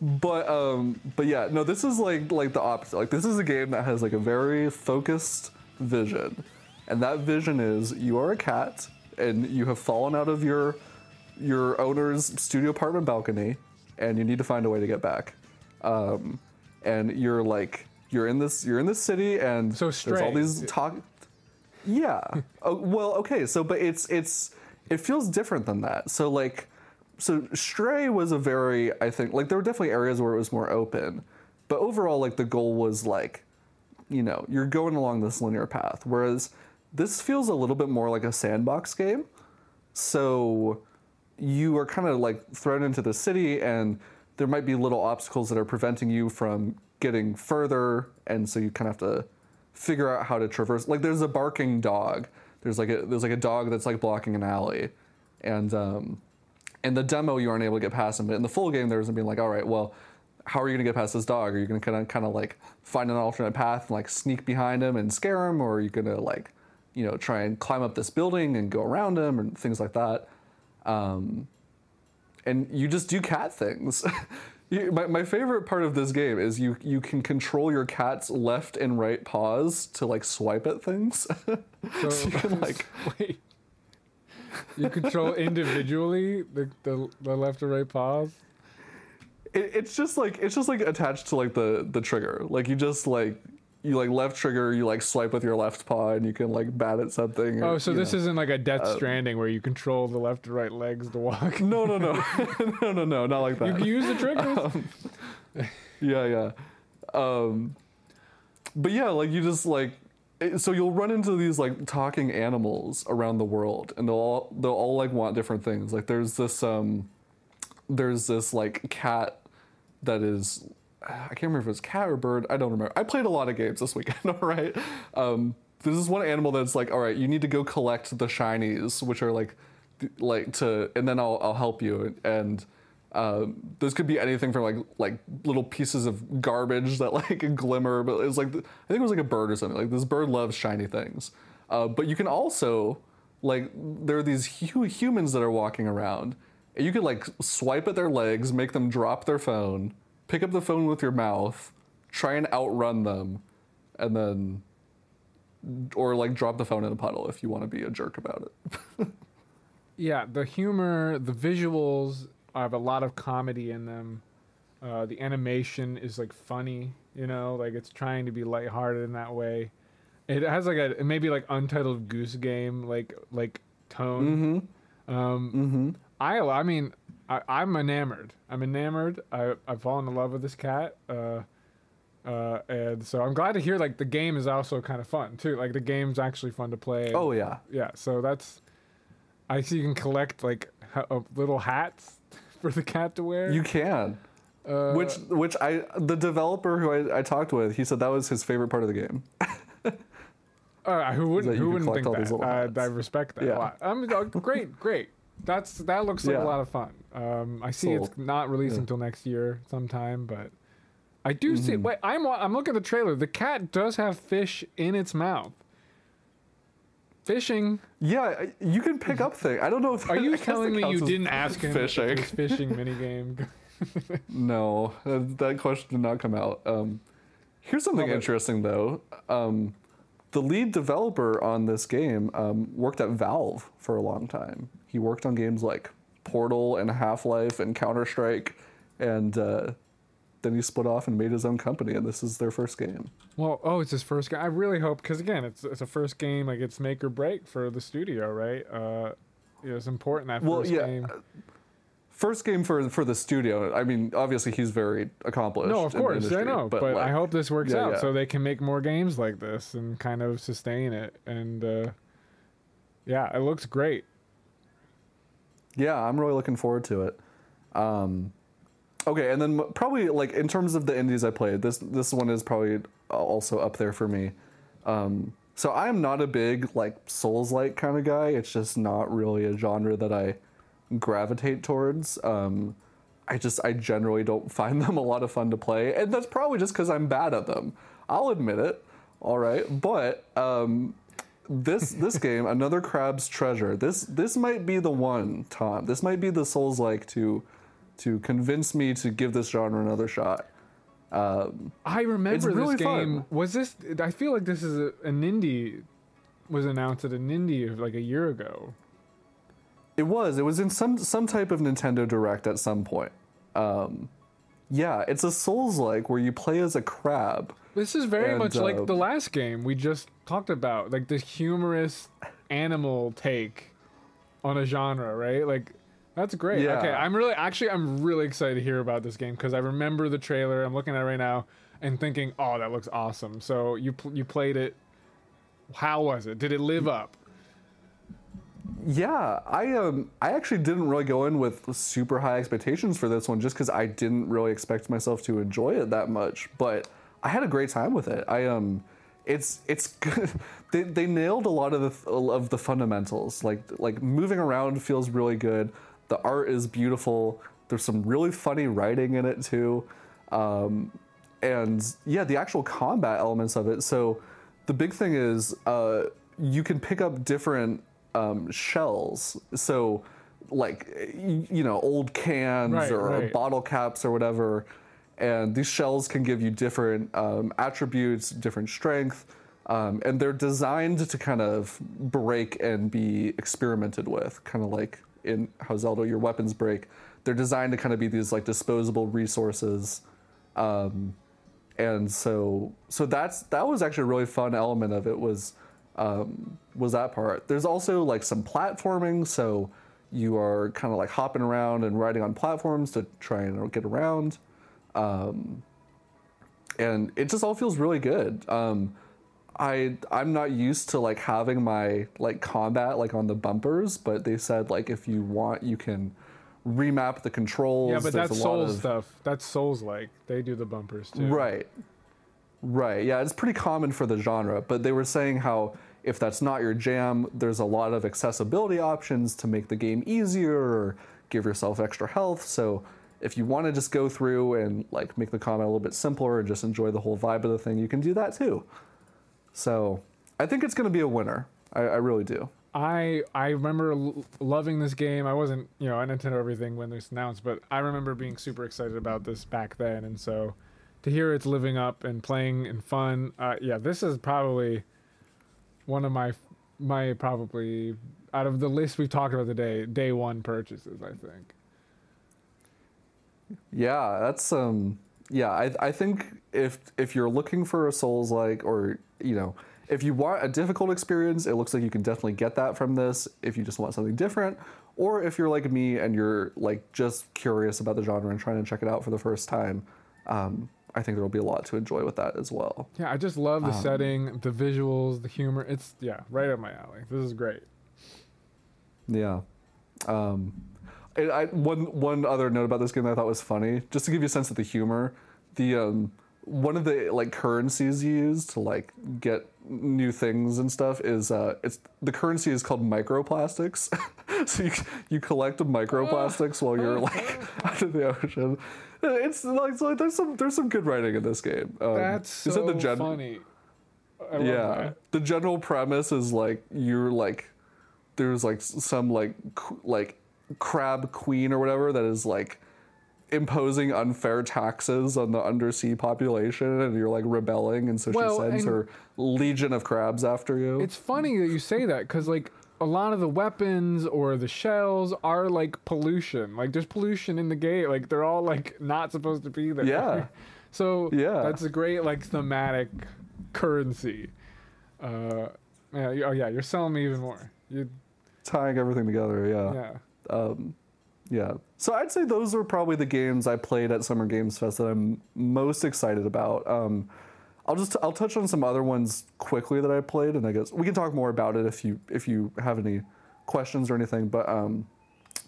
but um but yeah, no, this is like like the opposite. Like this is a game that has like a very focused vision. And that vision is you are a cat and you have fallen out of your your owner's studio apartment balcony and you need to find a way to get back. Um, and you're like, you're in this, you're in this city and so there's all these talk. Yeah. oh, well, okay. So, but it's, it's, it feels different than that. So like, so Stray was a very, I think like there were definitely areas where it was more open, but overall, like the goal was like, you know, you're going along this linear path. Whereas this feels a little bit more like a sandbox game. So you are kind of like thrown into the city and there might be little obstacles that are preventing you from getting further. And so you kind of have to figure out how to traverse. Like there's a barking dog. There's like a, there's like a dog that's like blocking an alley. And, um, in the demo, you aren't able to get past him. But in the full game, there's being like, all right, well, how are you going to get past this dog? Are you going to kind of, kind of like find an alternate path and like sneak behind him and scare him? Or are you going to like, you know, try and climb up this building and go around him and things like that? Um, and you just do cat things. you, my, my favorite part of this game is you you can control your cat's left and right paws to like swipe at things. so, so you can like wait. You control individually the, the the left or right paws. It, it's just like it's just like attached to like the the trigger. Like you just like. You like left trigger, you like swipe with your left paw and you can like bat at something. Or, oh, so this know. isn't like a Death uh, Stranding where you control the left and right legs to walk. No, no, no. no, no, no, not like that. You can use the triggers. Um, yeah, yeah. Um, but yeah, like you just like, it, so you'll run into these like talking animals around the world and they'll all, they'll all like want different things. Like there's this, um, there's this like cat that is, I can't remember if it was cat or bird. I don't remember. I played a lot of games this weekend, all right? Um, there's this one animal that's like, all right, you need to go collect the shinies, which are like, like to, and then I'll, I'll help you. And um, those could be anything from like, like little pieces of garbage that like glimmer, but it was like, I think it was like a bird or something. Like this bird loves shiny things. Uh, but you can also, like, there are these hu- humans that are walking around. And you could like swipe at their legs, make them drop their phone, pick up the phone with your mouth, try and outrun them, and then, or like drop the phone in a puddle if you want to be a jerk about it. Yeah, the humor, the visuals have a lot of comedy in them. Uh, the animation is like funny, you know, like it's trying to be lighthearted in that way. It has like a maybe like Untitled Goose Game like like tone. Mm-hmm. Um, mm-hmm. I, I mean, I, I'm enamored. I'm enamored. I, I've fallen in love with this cat. Uh, uh, and so I'm glad to hear, like, the game is also kind of fun, too. Like, the game's actually fun to play. And, oh, yeah. Yeah, so that's... I see you can collect, like, ha- little hats for the cat to wear. You can. Uh, which, which I... The developer who I, I talked with, he said that was his favorite part of the game. Uh, who wouldn't, who wouldn't think that? I, I respect that yeah. a lot. I'm, uh, great, great. That's That looks like yeah. a lot of fun. Um, I see Sold. It's not releasing yeah. till next year sometime, but I do mm-hmm. see... Wait, I'm, I'm looking at the trailer. The cat does have fish in its mouth. Fishing. Yeah, you can pick up things. I don't know if... Are you telling me you didn't ask him fishing. If his fishing minigame? No, that, that question did not come out. Um, here's something Probably. interesting, though. Um... The lead developer on this game um, worked at Valve for a long time. He worked on games like Portal and Half-Life and Counter-Strike, and uh, then he split off and made his own company, and this is their first game. Well, oh, it's his first game. I really hope, because again, it's it's a first game, like it's make or break for the studio, right? Uh, it's important that first well, yeah. game. First game for for the studio. I mean, obviously he's very accomplished. No, of course, in the industry, I know. But, but like, I hope this works yeah, out yeah. so they can make more games like this and kind of sustain it. And uh, yeah, it looks great. Yeah, I'm really looking forward to it. Um, okay, and then probably like in terms of the indies I played, this this one is probably also up there for me. Um, so I am not a big like Souls-like kind of guy. It's just not really a genre that I gravitate towards. um I just I generally don't find them a lot of fun to play, and that's probably just because I'm bad at them. I'll admit it. All right, but um this this game, Another Crab's Treasure, this this might be the one, Tom. This might be the Souls-like to to convince me to give this genre another shot. um I remember this really game fun. Was this I feel like this is a, an indie was announced at an indie like a year ago. It was. It was in some some type of Nintendo Direct at some point. Um, yeah, it's a Souls-like where you play as a crab. This is very and, much like uh, the last game we just talked about, like the humorous animal take on a genre, right? Like, that's great. Yeah. Okay, I'm really, actually, I'm really excited to hear about this game because I remember the trailer. I'm looking at it right now and thinking, oh, that looks awesome. So you pl- you played it. How was it? Did it live up? Yeah, I um, I actually didn't really go in with super high expectations for this one just because I didn't really expect myself to enjoy it that much. But I had a great time with it. I um, it's it's good. they they nailed a lot of the of the fundamentals. Like like moving around feels really good. The art is beautiful. There's some really funny writing in it too, um, and yeah, the actual combat elements of it. So the big thing is uh, you can pick up different. Um, shells, so like you know old cans right, or right. bottle caps or whatever, and these shells can give you different um, attributes, different strength, um, and they're designed to kind of break and be experimented with, kind of like in how Zelda your weapons break. They're designed to kind of be these like disposable resources, um, and so so that's that was actually a really fun element of it was. Um, was that part. There's also like some platforming, so you are kind of like hopping around and riding on platforms to try and get around, um, and it just all feels really good. um, I, I'm not used to like having my like combat like on the bumpers, but they said like if you want you can remap the controls. Yeah, but There's that's Souls of... stuff that's Souls-like. They do the bumpers too, right? Right, yeah, it's pretty common for the genre, but they were saying how if that's not your jam, there's a lot of accessibility options to make the game easier or give yourself extra health. So if you want to just go through and like make the combat a little bit simpler and just enjoy the whole vibe of the thing, you can do that too. So I think it's going to be a winner. I, I really do. I I remember l- loving this game. I wasn't, you know, I didn't know everything when this announced, but I remember being super excited about this back then, and so... to hear it's living up and playing and fun, uh, yeah, this is probably one of my my probably out of the list we've talked about today, day one purchases, I think. Yeah, that's um, yeah, I I think if if you're looking for a Souls-like, or you know, If you want a difficult experience, it looks like you can definitely get that from this if you just want something different. Or if you're like me and you're like just curious about the genre and trying to check it out for the first time, um, I think there will be a lot to enjoy with that as well. Yeah, I just love the um, setting, the visuals, the humor. It's, yeah, right up my alley. This is great. Yeah. Um, and I, one, one other note about this game that I thought was funny, just to give you a sense of the humor, the um, one of the like currencies you use to like get new things and stuff is uh, it's the currency is called microplastics. So you, you collect microplastics while you're like out of the ocean. It's like, so there's some there's some good writing in this game. Um, That's so the gen- funny. I love yeah, that. The general premise is like you're like there's like some like c- like crab queen or whatever that is like imposing unfair taxes on the undersea population, and you're like rebelling, and so well, she sends her legion of crabs after you. It's funny that you say that because like. A lot of the weapons or the shells are like pollution. Like there's pollution in the game. Like they're all like not supposed to be there. Yeah. So yeah. That's a great like thematic currency. Uh, yeah. Oh yeah. You're selling me even more. You tying everything together. Yeah. Yeah. Um, yeah. So I'd say those are probably the games I played at Summer Games Fest that I'm most excited about. Um, I'll just I'll touch on some other ones quickly that I played, and I guess we can talk more about it if you if you have any questions or anything. But um,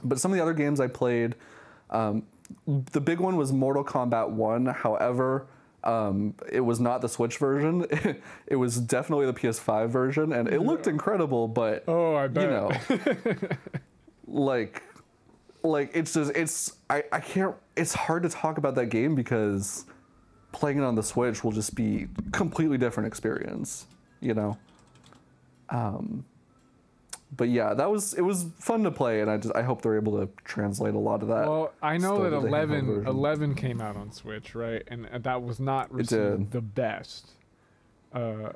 but some of the other games I played, um, the big one was Mortal Kombat one. However, um, it was not the Switch version. It, it was definitely the P S five version, and it looked incredible. But oh, I bet. You know, like like it's just it's I, I can't. It's hard to talk about that game because. Playing it on the Switch will just be completely different experience, you know. Um, but yeah, that was it was fun to play, and I just I hope they're able to translate a lot of that. Well, I know that eleven eleven came out on Switch, right? And that was not received the best uh,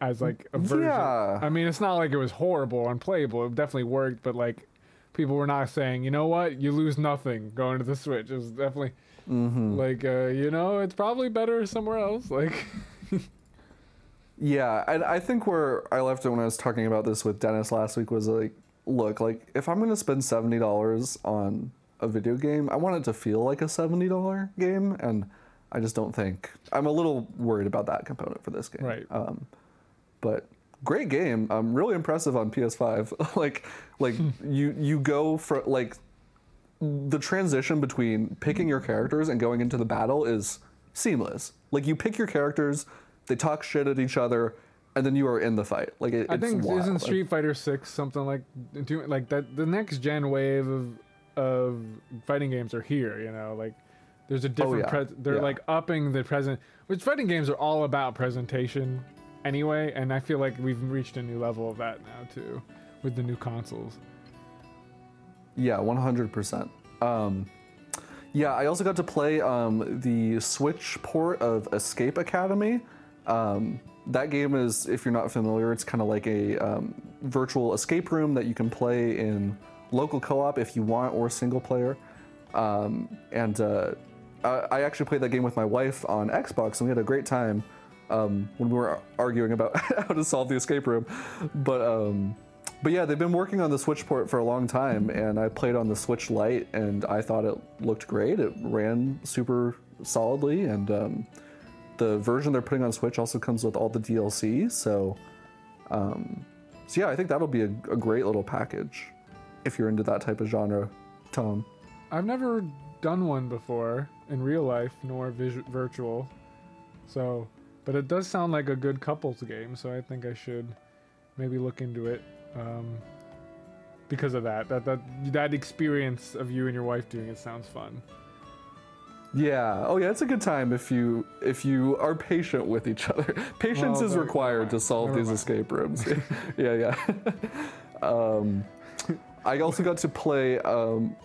as like a version. Yeah. I mean, it's not like it was horrible or unplayable. It definitely worked, but like people were not saying, you know what, you lose nothing going to the Switch. It was definitely. Mm-hmm. Like uh, you know, it's probably better somewhere else. Like, yeah, and I think where I left it when I was talking about this with Dennis last week was like, look, like if I'm gonna spend seventy dollars on a video game, I want it to feel like a seventy dollar game, and I just don't think I'm a little worried about that component for this game. Right. Um, but great game. Um, really impressive on P S five. like, like you you go for like. The transition between picking your characters and going into the battle is seamless. Like you pick your characters, they talk shit at each other, and then you are in the fight. Like it, I it's think wild. Isn't Street Fighter six something like like that? The next gen wave of of fighting games are here. You know, like there's a different. Oh, yeah. pre- they're yeah. like upping the present, which fighting games are all about presentation anyway. And I feel like we've reached a new level of that now too, with the new consoles. Yeah, one hundred percent. Um, yeah, I also got to play um, the Switch port of Escape Academy. Um, that game is, if you're not familiar, it's kind of like a um, virtual escape room that you can play in local co-op if you want, or single player. Um, and uh, I actually played that game with my wife on Xbox, and we had a great time um, when we were arguing about how to solve the escape room. But... Um, But yeah, they've been working on the Switch port for a long time, and I played on the Switch Lite, and I thought it looked great. It ran super solidly, and um, the version they're putting on Switch also comes with all the D L C, so... Um, so yeah, I think that'll be a, a great little package, if you're into that type of genre, Tom. I've never done one before, in real life, nor vis- virtual, so... But it does sound like a good couples game, so I think I should maybe look into it. Um, because of that, that that that experience of you and your wife doing it sounds fun. Yeah. Oh, yeah. It's a good time if you if you are patient with each other. Patience well, is required to solve never these mind. Escape rooms. yeah, yeah. um, I also got to play. Um,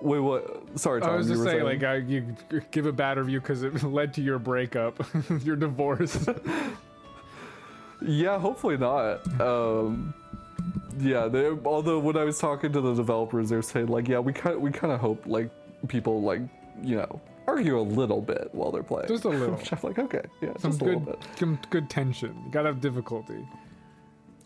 wait, what? Sorry, Tom, I was just saying, saying, like, I, you give a bad review because it led to your breakup, your divorce. Yeah, hopefully not. Um, Yeah, they, although when I was talking to the developers, they were saying like, yeah, we kind we kind of hope like people like you know argue a little bit while they're playing. Just a little. Just like, okay, yeah, some just a good, little bit. Some good tension. You gotta have difficulty.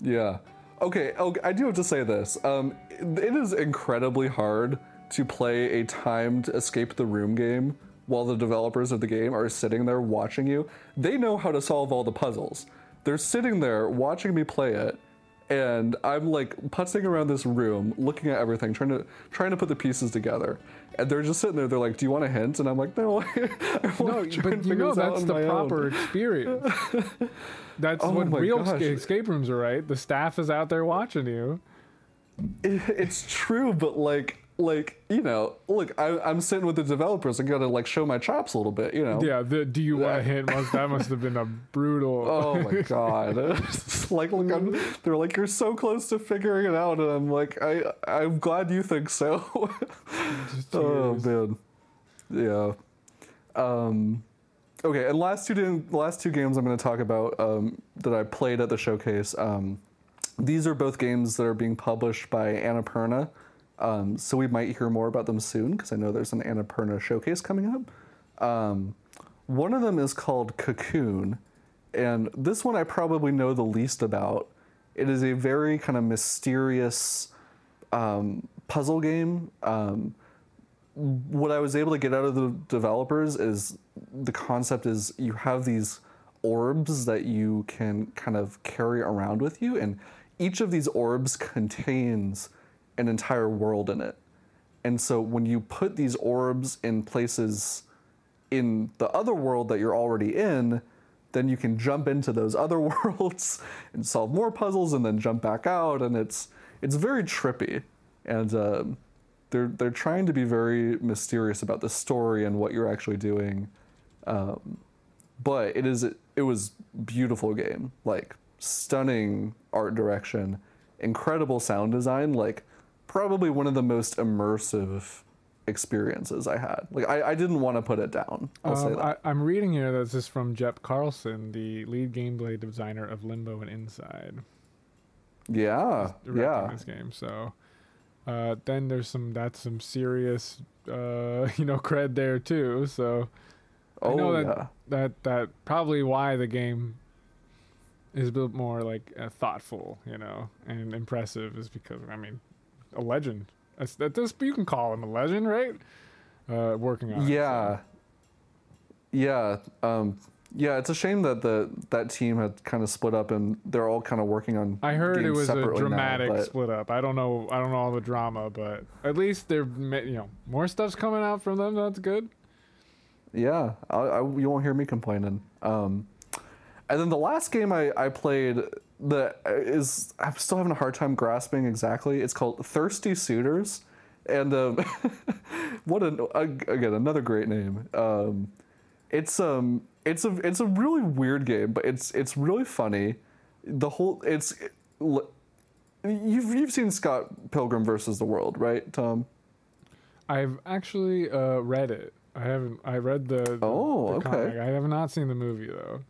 Yeah. Okay, okay, I do have to say this. Um, it is incredibly hard to play a timed escape the room game while the developers of the game are sitting there watching you. They know how to solve all the puzzles. They're sitting there watching me play it, and I'm like putzing around this room, looking at everything, trying to trying to put the pieces together. And they're just sitting there. They're like, "Do you want a hint?" And I'm like, "No, I want to." No, but you know that's the proper own. experience. That's oh what real gosh. escape rooms are, right? The staff is out there watching you. It, it's true, but like, like you know, look, I, I'm sitting with the developers. I gotta like show my chops a little bit, you know. Yeah, the do you want a hint? Must, that must have been a brutal. Oh my god! Like, look, I'm, they're like, you're so close to figuring it out, and I'm like, I, I'm glad you think so. Oh man, yeah. Um, okay, and last two last two games I'm going to talk about um, that I played at the showcase. Um, these are both games that are being published by Annapurna. Um, so we might hear more about them soon, because I know there's an Annapurna showcase coming up. Um, one of them is called Cocoon, and this one I probably know the least about. It is a very kind of mysterious um, puzzle game. Um, what I was able to get out of the developers is the concept is you have these orbs that you can kind of carry around with you, and each of these orbs contains an entire world in it. And so when you put these orbs in places in the other world that you're already in, then you can jump into those other worlds and solve more puzzles and then jump back out. And it's it's very trippy. And um, they're they're trying to be very mysterious about the story and what you're actually doing. Um, but it is it was beautiful game, like stunning art direction, incredible sound design, like probably one of the most immersive experiences I had. Like I, I didn't want to put it down. I'll um, say that. I, I'm reading here that this is from Jeff Carlson, the lead gameplay designer of Limbo and Inside. Yeah, yeah. This game, so. Uh, then there's some that's some serious uh, you know cred there too. So oh, I know that, yeah. that that probably why the game is a bit more like uh, thoughtful, you know, and impressive is because I mean, a legend. That's, that this you can call him a legend, right? Uh, working on yeah, it, so. yeah, um, yeah. It's a shame that the that team had kind of split up and they're all kind of working on. I heard it was a dramatic now, split up. I don't know. I don't know all the drama, but at least they're you know more stuff's coming out from them. That's good. Yeah, I, I, you won't hear me complaining. Um, and then the last game I, I played that is I'm still having a hard time grasping exactly. It's called Thirsty Suitors, and um, what an again another great name. Um, it's um it's a it's a really weird game, but it's it's really funny. The whole it's it, you've you've seen Scott Pilgrim versus the World, right, Tom? I've actually uh, read it. I haven't. I read the, the oh the okay. comic. I have not seen the movie though.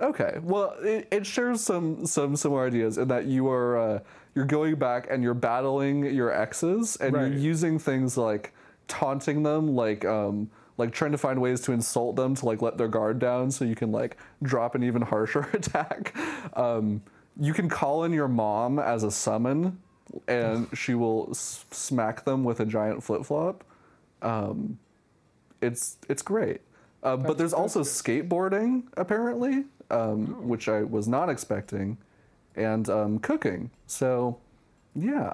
Okay, well, it, it shares some some similar ideas in that you are uh, you're going back and you're battling your exes and right. you're using things like taunting them, like um, like trying to find ways to insult them to like let their guard down so you can like drop an even harsher attack. Um, you can call in your mom as a summon, and she will s- smack them with a giant flip flop. Um, it's it's great, uh, but there's also good. skateboarding apparently. Um, oh. Which I was not expecting, and um, cooking. So, yeah.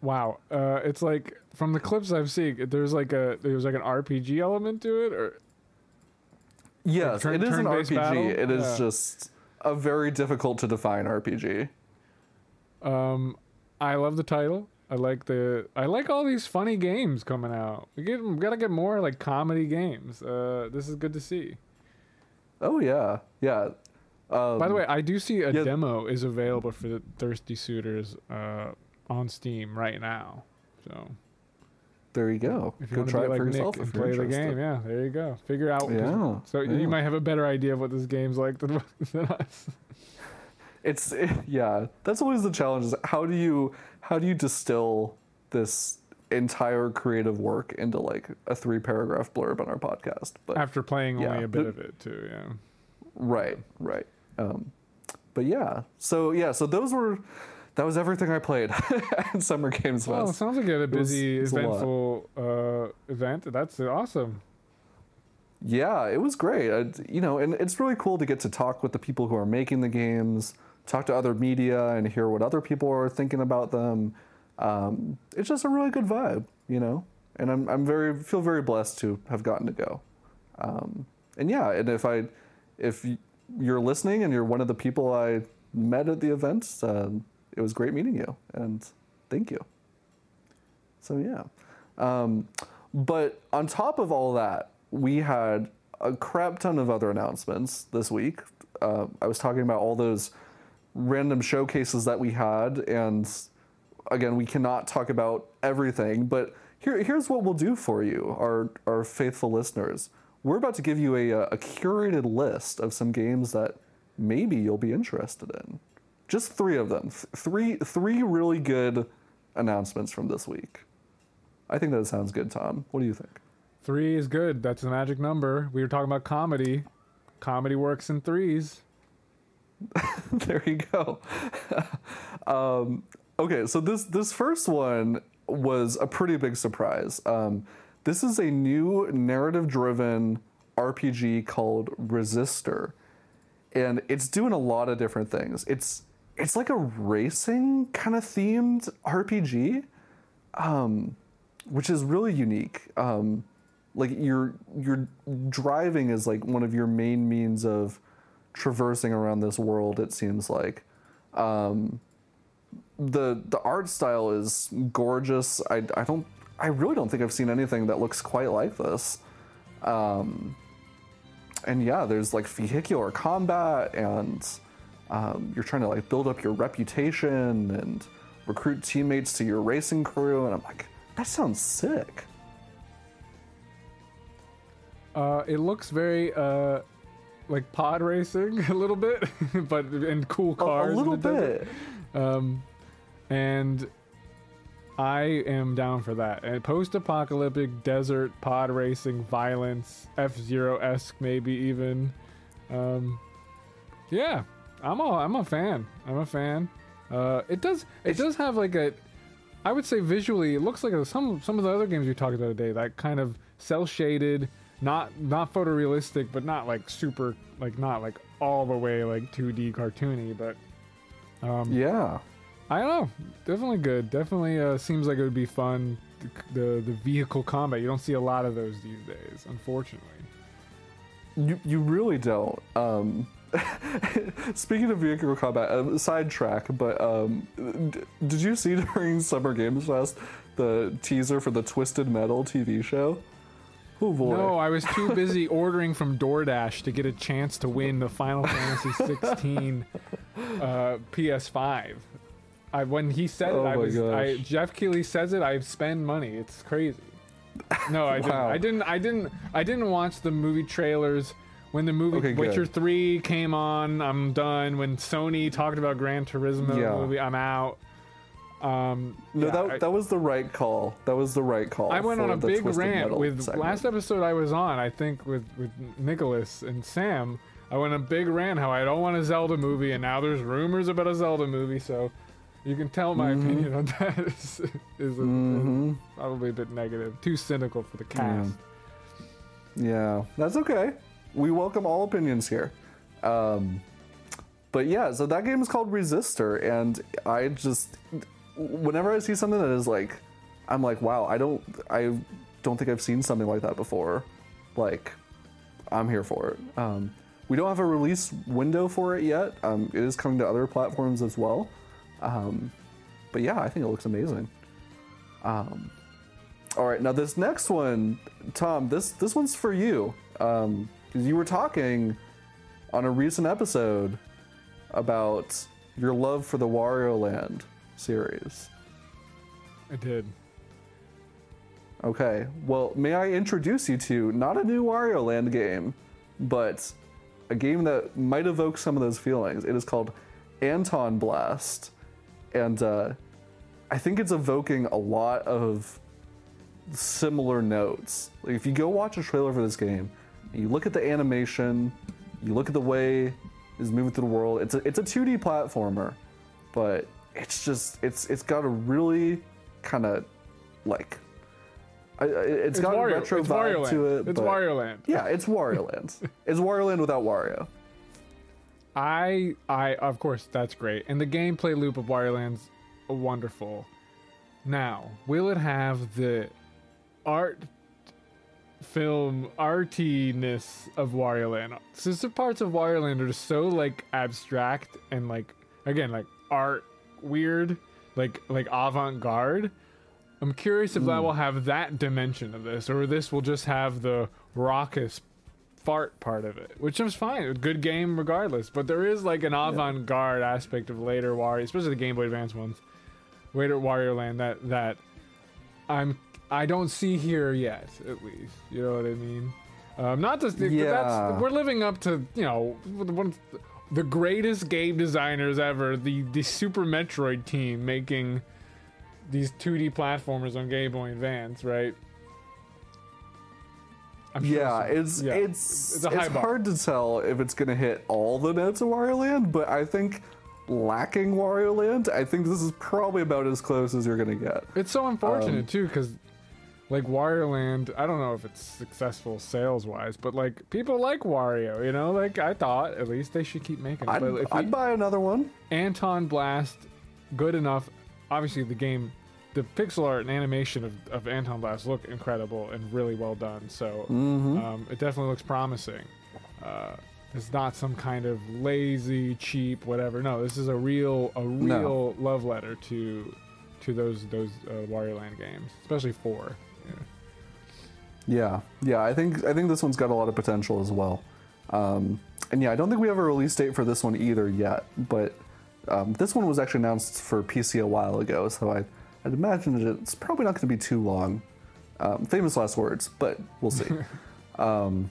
Wow, uh, it's like from the clips I've seen, there's like a there's like an R P G element to it, or yes, like turn, it is an R P G. Battle? It yeah. is just a very difficult to define R P G. Um, I love the title. I like the I like all these funny games coming out. We get we gotta get more like comedy games. Uh, this is good to see. Oh, yeah. Yeah. Um, By the way, I do see a yeah. demo is available for the Thirsty Suitors uh, on Steam right now. So there you go. If you go want to try be it like for Nick yourself and play the game. Yeah, there you go. Figure out. Yeah, so yeah. you might have a better idea of what this game's like than, than us. It's it, yeah. That's always the challenge. Is how do you how do you distill this entire creative work into like a three paragraph blurb on our podcast. But after playing yeah, only a bit but, of it too, yeah. Right, right. Um, but yeah, so yeah, so those were, that was everything I played at Summer Games Fest. Well, it sounds like you had a busy, it was, eventful uh, event. That's awesome. Yeah, it was great. I, you know, and it's really cool to get to talk with the people who are making the games, talk to other media, and hear what other people are thinking about them. Um, it's just a really good vibe, you know. And I'm I'm very feel very blessed to have gotten to go. Um, and yeah, and if I if you're listening and you're one of the people I met at the event, uh, it was great meeting you, and thank you. So yeah, um, but on top of all that, we had a crap ton of other announcements this week. Uh, I was talking about all those random showcases that we had, and again, we cannot talk about everything, but here, here's what we'll do for you, our, our faithful listeners. We're about to give you a, a curated list of some games that maybe you'll be interested in. Just three of them. Th- three, three really good announcements from this week. I think that sounds good, Tom. What do you think? Three is good. That's the magic number. We were talking about comedy. Comedy works in threes. There you go. um, okay, so this this first one was a pretty big surprise. Um, this is a new narrative-driven R P G called Resistor, and it's doing a lot of different things. It's it's like a racing kind of themed R P G, um, which is really unique. Um, like your your driving is like one of your main means of traversing around this world, it seems like. Um, the the art style is gorgeous. I, I don't I really don't think I've seen anything that looks quite like this. Um, and yeah, there's like vehicular combat, and um, you're trying to like build up your reputation and recruit teammates to your racing crew, and I'm like, that sounds sick. Uh, it looks very uh, like pod racing a little bit, but and cool cars. A, a little bit. Um, and I am down for that. And post-apocalyptic desert pod racing, violence, F-Zero-esque maybe even. Um, yeah, I'm a I'm a fan. I'm a fan. Uh, it does it it's, does have like a. I would say visually, it looks like some some of the other games we talked about today. That kind of cell shaded. Not not photorealistic, but not like super, like not like all the way like two D cartoony, but um, yeah, I don't know. Definitely good. Definitely uh, seems like it would be fun. The, the the vehicle combat, you don't see a lot of those these days, unfortunately. You you really don't. Um, speaking of vehicle combat, uh, sidetrack, but um, d- did you see during Summer Games Fest the teaser for the Twisted Metal T V show? Oh boy. No, I was too busy ordering from DoorDash to get a chance to win the Final Fantasy sixteen uh, P S five. I, when he said oh it, I was. I, Jeff Keeley says it. I spend money. It's crazy. No, I wow. didn't. I didn't. I didn't. I didn't watch the movie trailers. When the movie okay, Witcher good. three came on, I'm done. When Sony talked about Gran Turismo yeah. movie, I'm out. Um, no, yeah, that I, that was the right call. That was the right call. I went on a big rant with segment. Last episode I was on, I think with, with Nicholas and Sam, I went on a big rant how I don't want a Zelda movie, and now there's rumors about a Zelda movie, so you can tell my mm-hmm. opinion on that is, is, a, mm-hmm. is probably a bit negative. Too cynical for the cast. Yeah, yeah, that's okay. We welcome all opinions here. Um, but yeah, so that game is called Resistor, and I just... Whenever I see something that is like, I'm like, wow, I don't, I don't think I've seen something like that before. Like, I'm here for it. Um, we don't have a release window for it yet. Um, it is coming to other platforms as well. Um, but yeah, I think it looks amazing. Um, all right, now this next one, Tom, this this one's for you. Um, you were talking on a recent episode about your love for the Wario Land series. I did. Okay, well, may I introduce you to not a new Wario Land game, but a game that might evoke some of those feelings. It is called Anton Blast, and uh, I think it's evoking a lot of similar notes. Like, if you go watch a trailer for this game, you look at the animation, you look at the way it's moving through the world. It's a it's a two D platformer, but it's just it's it's got a really kind of like I, it's, it's got Wario, a retro it's vibe Wario to it. It's Wario Land. Yeah, it's Wario Land. It's Wario Land without Wario. I I of course that's great, and the gameplay loop of Wario Land's wonderful. Now, will it have the art film artiness of Wario Land? Since the parts of Wario Land are just so like abstract and like again like art weird, like like avant-garde. I'm curious if mm. that will have that dimension of this, or this will just have the raucous fart part of it, which is fine. Good game regardless, but there is like an avant-garde yeah. aspect of later Wario, especially the Game Boy Advance ones. Later Wario Land that that I'm I don't see here yet, at least. You know what I mean? Um, not to think yeah. that's we're living up to you know one of the greatest game designers ever, the the Super Metroid team making these two D platformers on Game Boy Advance, right? Sure yeah, it's, yeah, it's it's it's hard to tell if it's going to hit all the notes of Wario Land, but I think lacking Wario Land, I think this is probably about as close as you're going to get. It's so unfortunate, um, too, because, like, Wario Land, I don't know if it's successful sales-wise, but, like, people like Wario, you know? Like, I thought, at least, they should keep making it. I'd, but if I'd we, buy another one. Anton Blast, good enough. Obviously, the game... The pixel art and animation of, of Anton Blast look incredible and really well done, so mm-hmm. um, it definitely looks promising. Uh, it's not some kind of lazy, cheap, whatever. No, this is a real, a real no. love letter to to those those uh, Wario Land games, especially four. Yeah. yeah, yeah. I think I think this one's got a lot of potential as well. Um, and yeah, I don't think we have a release date for this one either yet, but um, this one was actually announced for P C a while ago, so I. I'd imagine it's probably not going to be too long. Um, famous last words, but we'll see. um,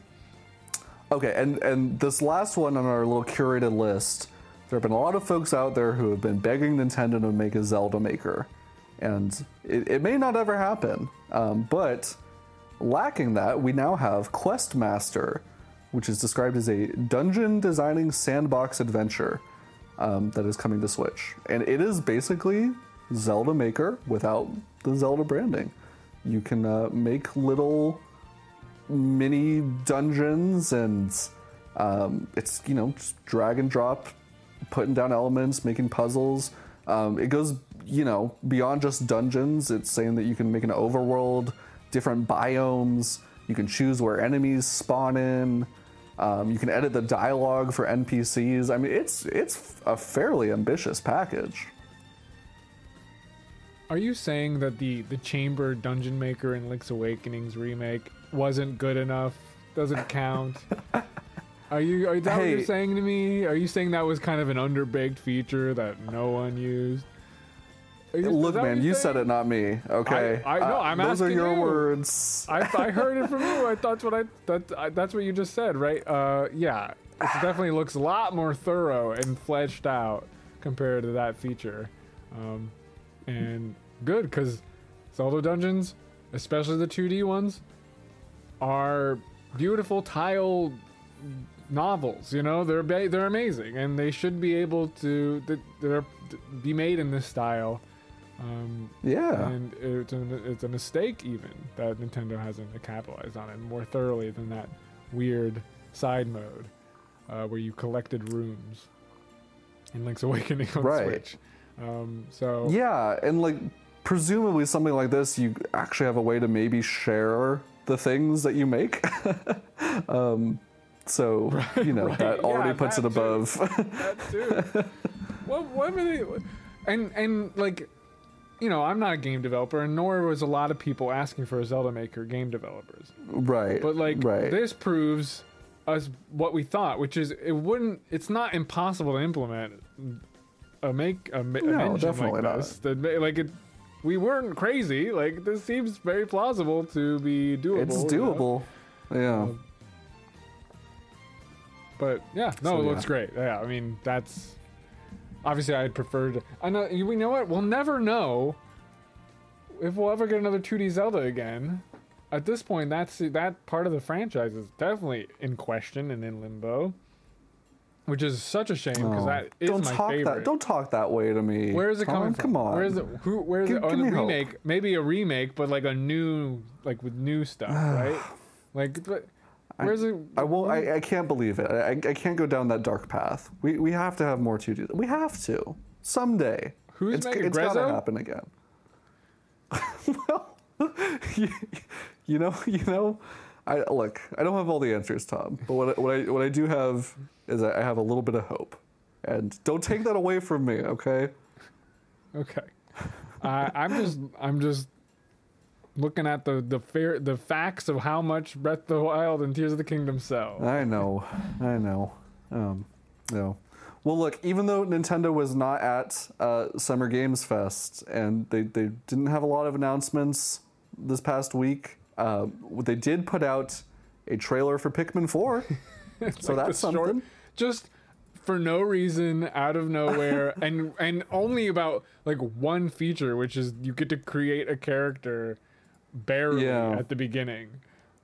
okay, and, and this last one on our little curated list, there have been a lot of folks out there who have been begging Nintendo to make a Zelda maker. And it, it may not ever happen, um, but lacking that, we now have Questmaster, which is described as a dungeon-designing sandbox adventure um, that is coming to Switch. And it is basically... Zelda maker without the Zelda branding. You can uh, make little mini dungeons and um, it's, you know, just drag and drop, putting down elements, making puzzles. Um, it goes, you know, beyond just dungeons. It's saying that you can make an overworld, different biomes. You can choose where enemies spawn in. Um, you can edit the dialogue for N P Cs. I mean, it's it's a fairly ambitious package. Are you saying that the, the Chamber Dungeon Maker in Link's Awakening's remake wasn't good enough? Doesn't count? Are you are that hey. what you're saying to me? Are you saying that was kind of an underbaked feature that no one used? You, Look, man, you saying? said it, not me. Okay, I, I no, I'm uh, asking. Those are your you. words. I, I heard it from you. I thought that's what I that I, that's what you just said, right? Uh, yeah, it definitely looks a lot more thorough and fleshed out compared to that feature. Um, and good, because Zelda dungeons, especially the two D ones, are beautiful tile novels. You know, they're ba- they're amazing, and they should be able to they're, be made in this style. Um, yeah, and it's a, it's a mistake even that Nintendo hasn't capitalized on it more thoroughly than that weird side mode uh, where you collected rooms in Link's Awakening on right. Switch. Um, so yeah, and like presumably something like this, you actually have a way to maybe share the things that you make. um, so right, you know right. that already yeah, puts that it too. above. that too. What? What were they? What? And and like, you know, I'm not a game developer, and nor was a lot of people asking for a Zelda maker game developers. Right. But like right. this proves us what we thought, which is it wouldn't. It's not impossible to implement. A make a, a no, definitely like this. Not. The, like it, we weren't crazy. Like this seems very plausible to be doable. It's doable, you know? yeah. Um, but yeah, no, so, it yeah. looks great. Yeah, I mean that's obviously I'd prefer to. I know we know what we'll never know if we'll ever get another two D Zelda again. At this point, that's that part of the franchise is definitely in question and in limbo, which is such a shame because oh, that is don't my talk favorite. That, don't talk that way to me. Where is it Tom, coming from? Come on. Where is it? Who? Where is give, it? Oh, the remake, hope. Maybe a remake, but like a new, like with new stuff, right? Like, but where's it? I won't. I, I can't believe it. I, I can't go down that dark path. We we have to have more two D. We have to someday. Who's it's, making it's Grezzo? Gotta happen again. Well. you, you know, you know, I look, I don't have all the answers, Tom, but what I, what I, what I do have is I have a little bit of hope, and don't take that away from me. Okay. Okay. Uh, I'm just, I'm just looking at the, the fair, the facts of how much Breath of the Wild and Tears of the Kingdom sell. I know. I know. Um, no. Well, look, even though Nintendo was not at uh, Summer Games Fest and they, they didn't have a lot of announcements this past week, uh, they did put out a trailer for Pikmin four. So like that's something. Short, just for no reason, out of nowhere, and and only about like one feature, which is you get to create a character barely yeah. at the beginning.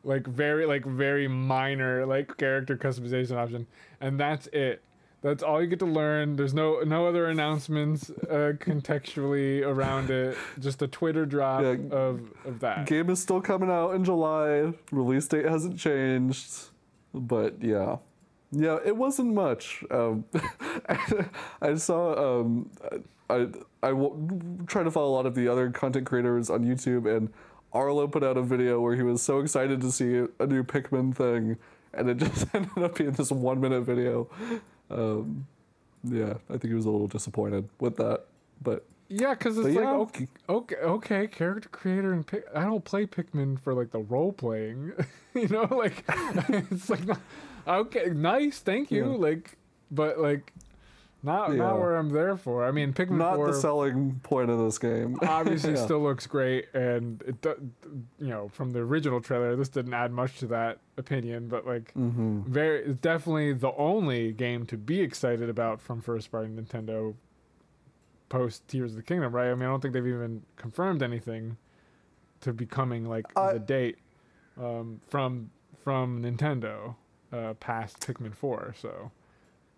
Like very, like very minor like character customization option. And that's it. That's all you get to learn. There's no no other announcements uh, contextually around it. Just a Twitter drop yeah, of, of that. Game is still coming out in July. Release date hasn't changed. But yeah. Yeah, it wasn't much. Um, I, I saw... Um, I, I w try to follow a lot of the other content creators on YouTube, and Arlo put out a video where he was so excited to see a new Pikmin thing, and it just ended up being this one-minute video. Um, yeah, I think he was a little disappointed with that, but yeah, because it's like yeah. okay, okay, okay, character creator and pick, I don't play Pikmin for like the role playing, you know, like it's like not, okay, nice, thank you, yeah. like, but like, not yeah. not where I'm there for. I mean, Pikmin not four, the selling point of this game. Obviously, yeah. still looks great, and it you know from the original trailer, this didn't add much to that opinion, but like mm-hmm. very definitely the only game to be excited about from first party Nintendo post Tears of the Kingdom, right? I mean, I don't think they've even confirmed anything to be coming like I, the date um, from from Nintendo uh, past Pikmin four, so.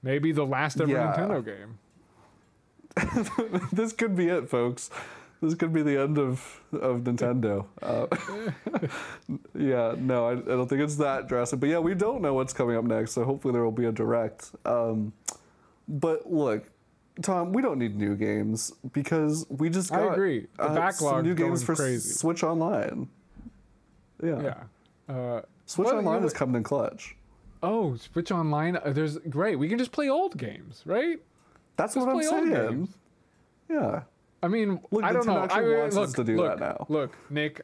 Maybe the last ever yeah. Nintendo game. This could be it, folks. This could be the end of, of Nintendo. Uh, yeah, no, I, I don't think it's that drastic. But yeah, we don't know what's coming up next, so hopefully there will be a direct. Um, but look, Tom, we don't need new games because we just got I agree. The uh, some new games for crazy. Switch Online. Yeah. yeah. Uh, Switch well, Online you know, is coming in clutch. Oh, Switch Online. There's great. We can just play old games, right? That's just what I'm saying. Yeah. I mean, look, I don't know. I mean, wants look, us to do look, that now. Look, Nick,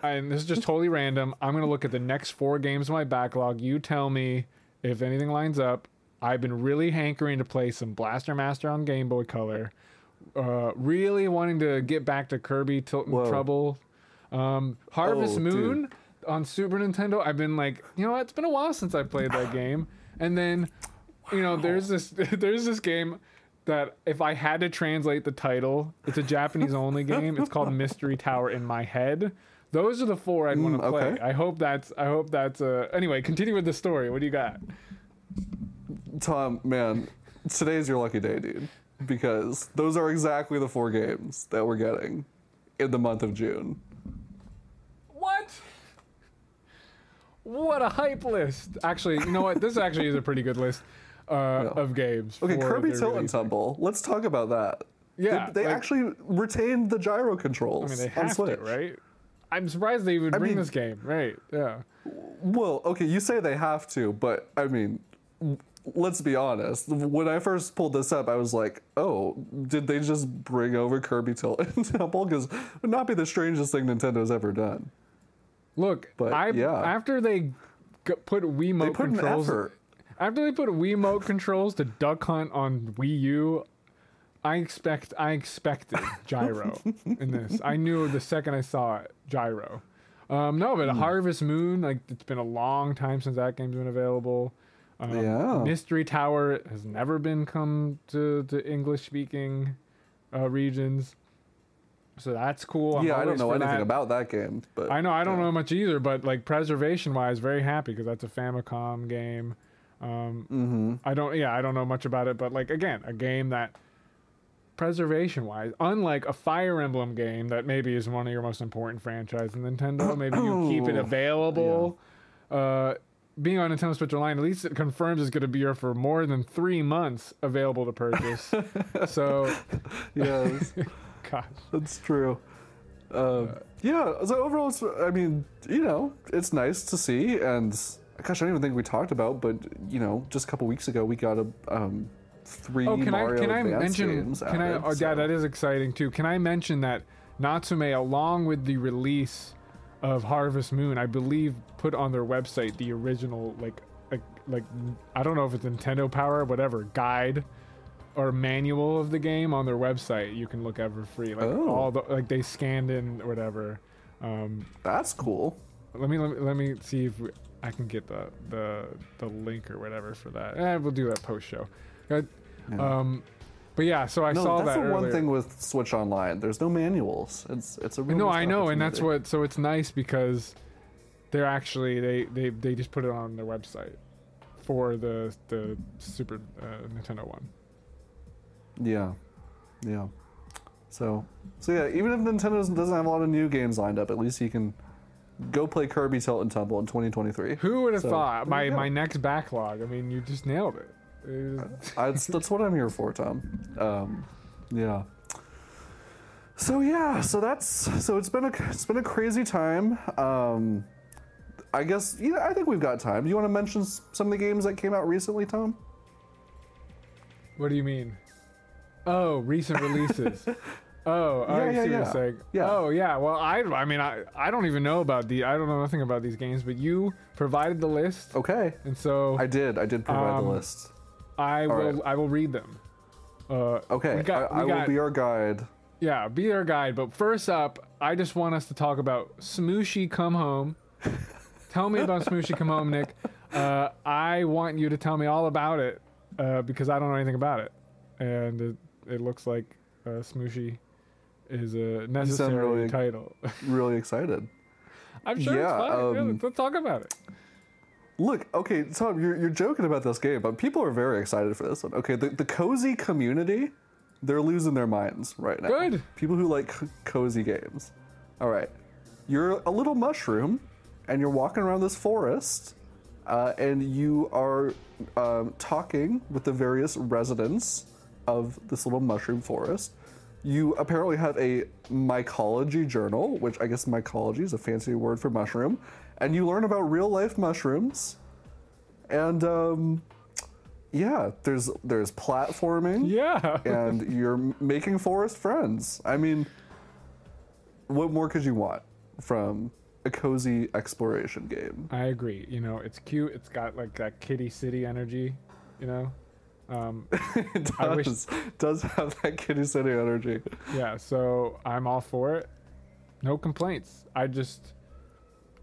and this is just totally random. I'm going to look at the next four games in my backlog. You tell me if anything lines up. I've been really hankering to play some Blaster Master on Game Boy Color. Uh, really wanting to get back to Kirby Tilt and Trouble. Um, Harvest oh, Moon. Dude. On Super Nintendo, I've been like, you know what? It's been a while since I played that game. And then, you know, there's this there's this game that if I had to translate the title, it's a Japanese-only game. It's called Mystery Tower in my head. Those are the four I'd want to mm, play. Okay. I hope that's. I hope that's. Uh, anyway, continue with the story. What do you got, Tom? Man, today's your lucky day, dude, because those are exactly the four games that we're getting in the month of June. What? What a hype list. Actually, you know what? This actually is a pretty good list uh, no. of games. Okay, Kirby Tilt and Tumble. Let's talk about that. Yeah. They, they like, actually retained the gyro controls. I mean, they have to, right? I'm surprised they even I bring mean, this game. Right, yeah. Well, okay, you say they have to, but, I mean, let's be honest. When I first pulled this up, I was like, oh, did they just bring over Kirby Tilt and Tumble? Because it would not be the strangest thing Nintendo's ever done. Look, but, I yeah. after they g put Wiimote they put controls, an effort. after they put Wiimote controls to Duck Hunt on Wii U, I expect I expected gyro in this. I knew the second I saw it, gyro. Um, no, but mm. Harvest Moon, like it's been a long time since that game's been available. Um, yeah. Mystery Tower has never been come to the English speaking uh, regions. so that's cool. I'm yeah, I don't know anything that. about that game, but I know I don't yeah. know much either. But like preservation wise, very happy because that's a Famicom game. Um, mm-hmm. I don't, yeah, I don't know much about it, but like again, a game that preservation wise, unlike a Fire Emblem game that maybe is one of your most important franchises in Nintendo, maybe you keep it available. Yeah. Uh, being on Nintendo Switch Online, at least it confirms it's going to be here for more than three months available to purchase. So, yes, gosh, that's true. Uh, uh, yeah, so overall, it's, I mean, you know, it's nice to see. And gosh, I don't even think we talked about, but you know, just a couple weeks ago, we got a um, three oh, can Mario I, can Advance I mention, games. Can added, I? Oh, so. Yeah, that is exciting too. Can I mention that Natsume, along with the release of Harvest Moon, I believe, put on their website the original like, like, like I don't know if it's Nintendo Power, or whatever guide or manual of the game on their website. You can look up for free. Like oh. all the like they scanned in whatever. Um, That's cool. Let me let me let me see if we, I can get the, the the link or whatever for that. Eh, we'll do that post show. Uh, yeah. Um, But yeah, so I no, saw that's that. That's the earlier. one thing with Switch Online. There's no manuals. It's it's a real no. I know, and that's what. So it's nice because they're actually they, they, they just put it on their website for the the Super uh, Nintendo one. Yeah, yeah. So so yeah, even if Nintendo doesn't, doesn't have a lot of new games lined up, at least you can go play Kirby Tilt and Tumble in twenty twenty-three. Who would have so, thought my my next backlog? I mean, you just nailed it. I, that's what I'm here for, Tom. Um, yeah. So yeah, so that's so it's been a it's been a crazy time. Um, I guess yeah, I think we've got time. Do you want to mention some of the games that came out recently, Tom? What do you mean? Oh, recent releases. Oh, yeah, I yeah, see yeah. what you're saying. Yeah. Oh, yeah. Well, I, I mean, I, I don't even know about the. I don't know nothing about these games, but you provided the list. Okay. And so I did. I did provide um, the list. I All will. Right. I will read them. Uh, okay. Got, I, I got, will be our guide. Yeah, be our guide. But first up, I just want us to talk about Smooshy Come Home. Tell me about Smooshy Come Home, Nick. Uh, I want you to tell me all about it uh, because I don't know anything about it, and it, it looks like uh, Smooshy is a necessary really, title. Really excited. I'm sure yeah, it's fun. Um, yeah, let's talk about it. Look, okay, Tom, you're, you're joking about this game, but people are very excited for this one. Okay, the, the cozy community, they're losing their minds right now. Good. People who like c- cozy games. All right. You're a little mushroom, and you're walking around this forest, uh, and you are um, talking with the various residents of this little mushroom forest. You apparently have a mycology journal, which I guess mycology is a fancy word for mushroom. And you learn about real-life mushrooms, and um, yeah, there's there's platforming, yeah, and you're making forest friends. I mean, what more could you want from a cozy exploration game? I agree. You know, it's cute. It's got like that Kitty City energy. You know, um, it does, I wish... does have that Kitty City energy. Yeah, so I'm all for it. No complaints. I just.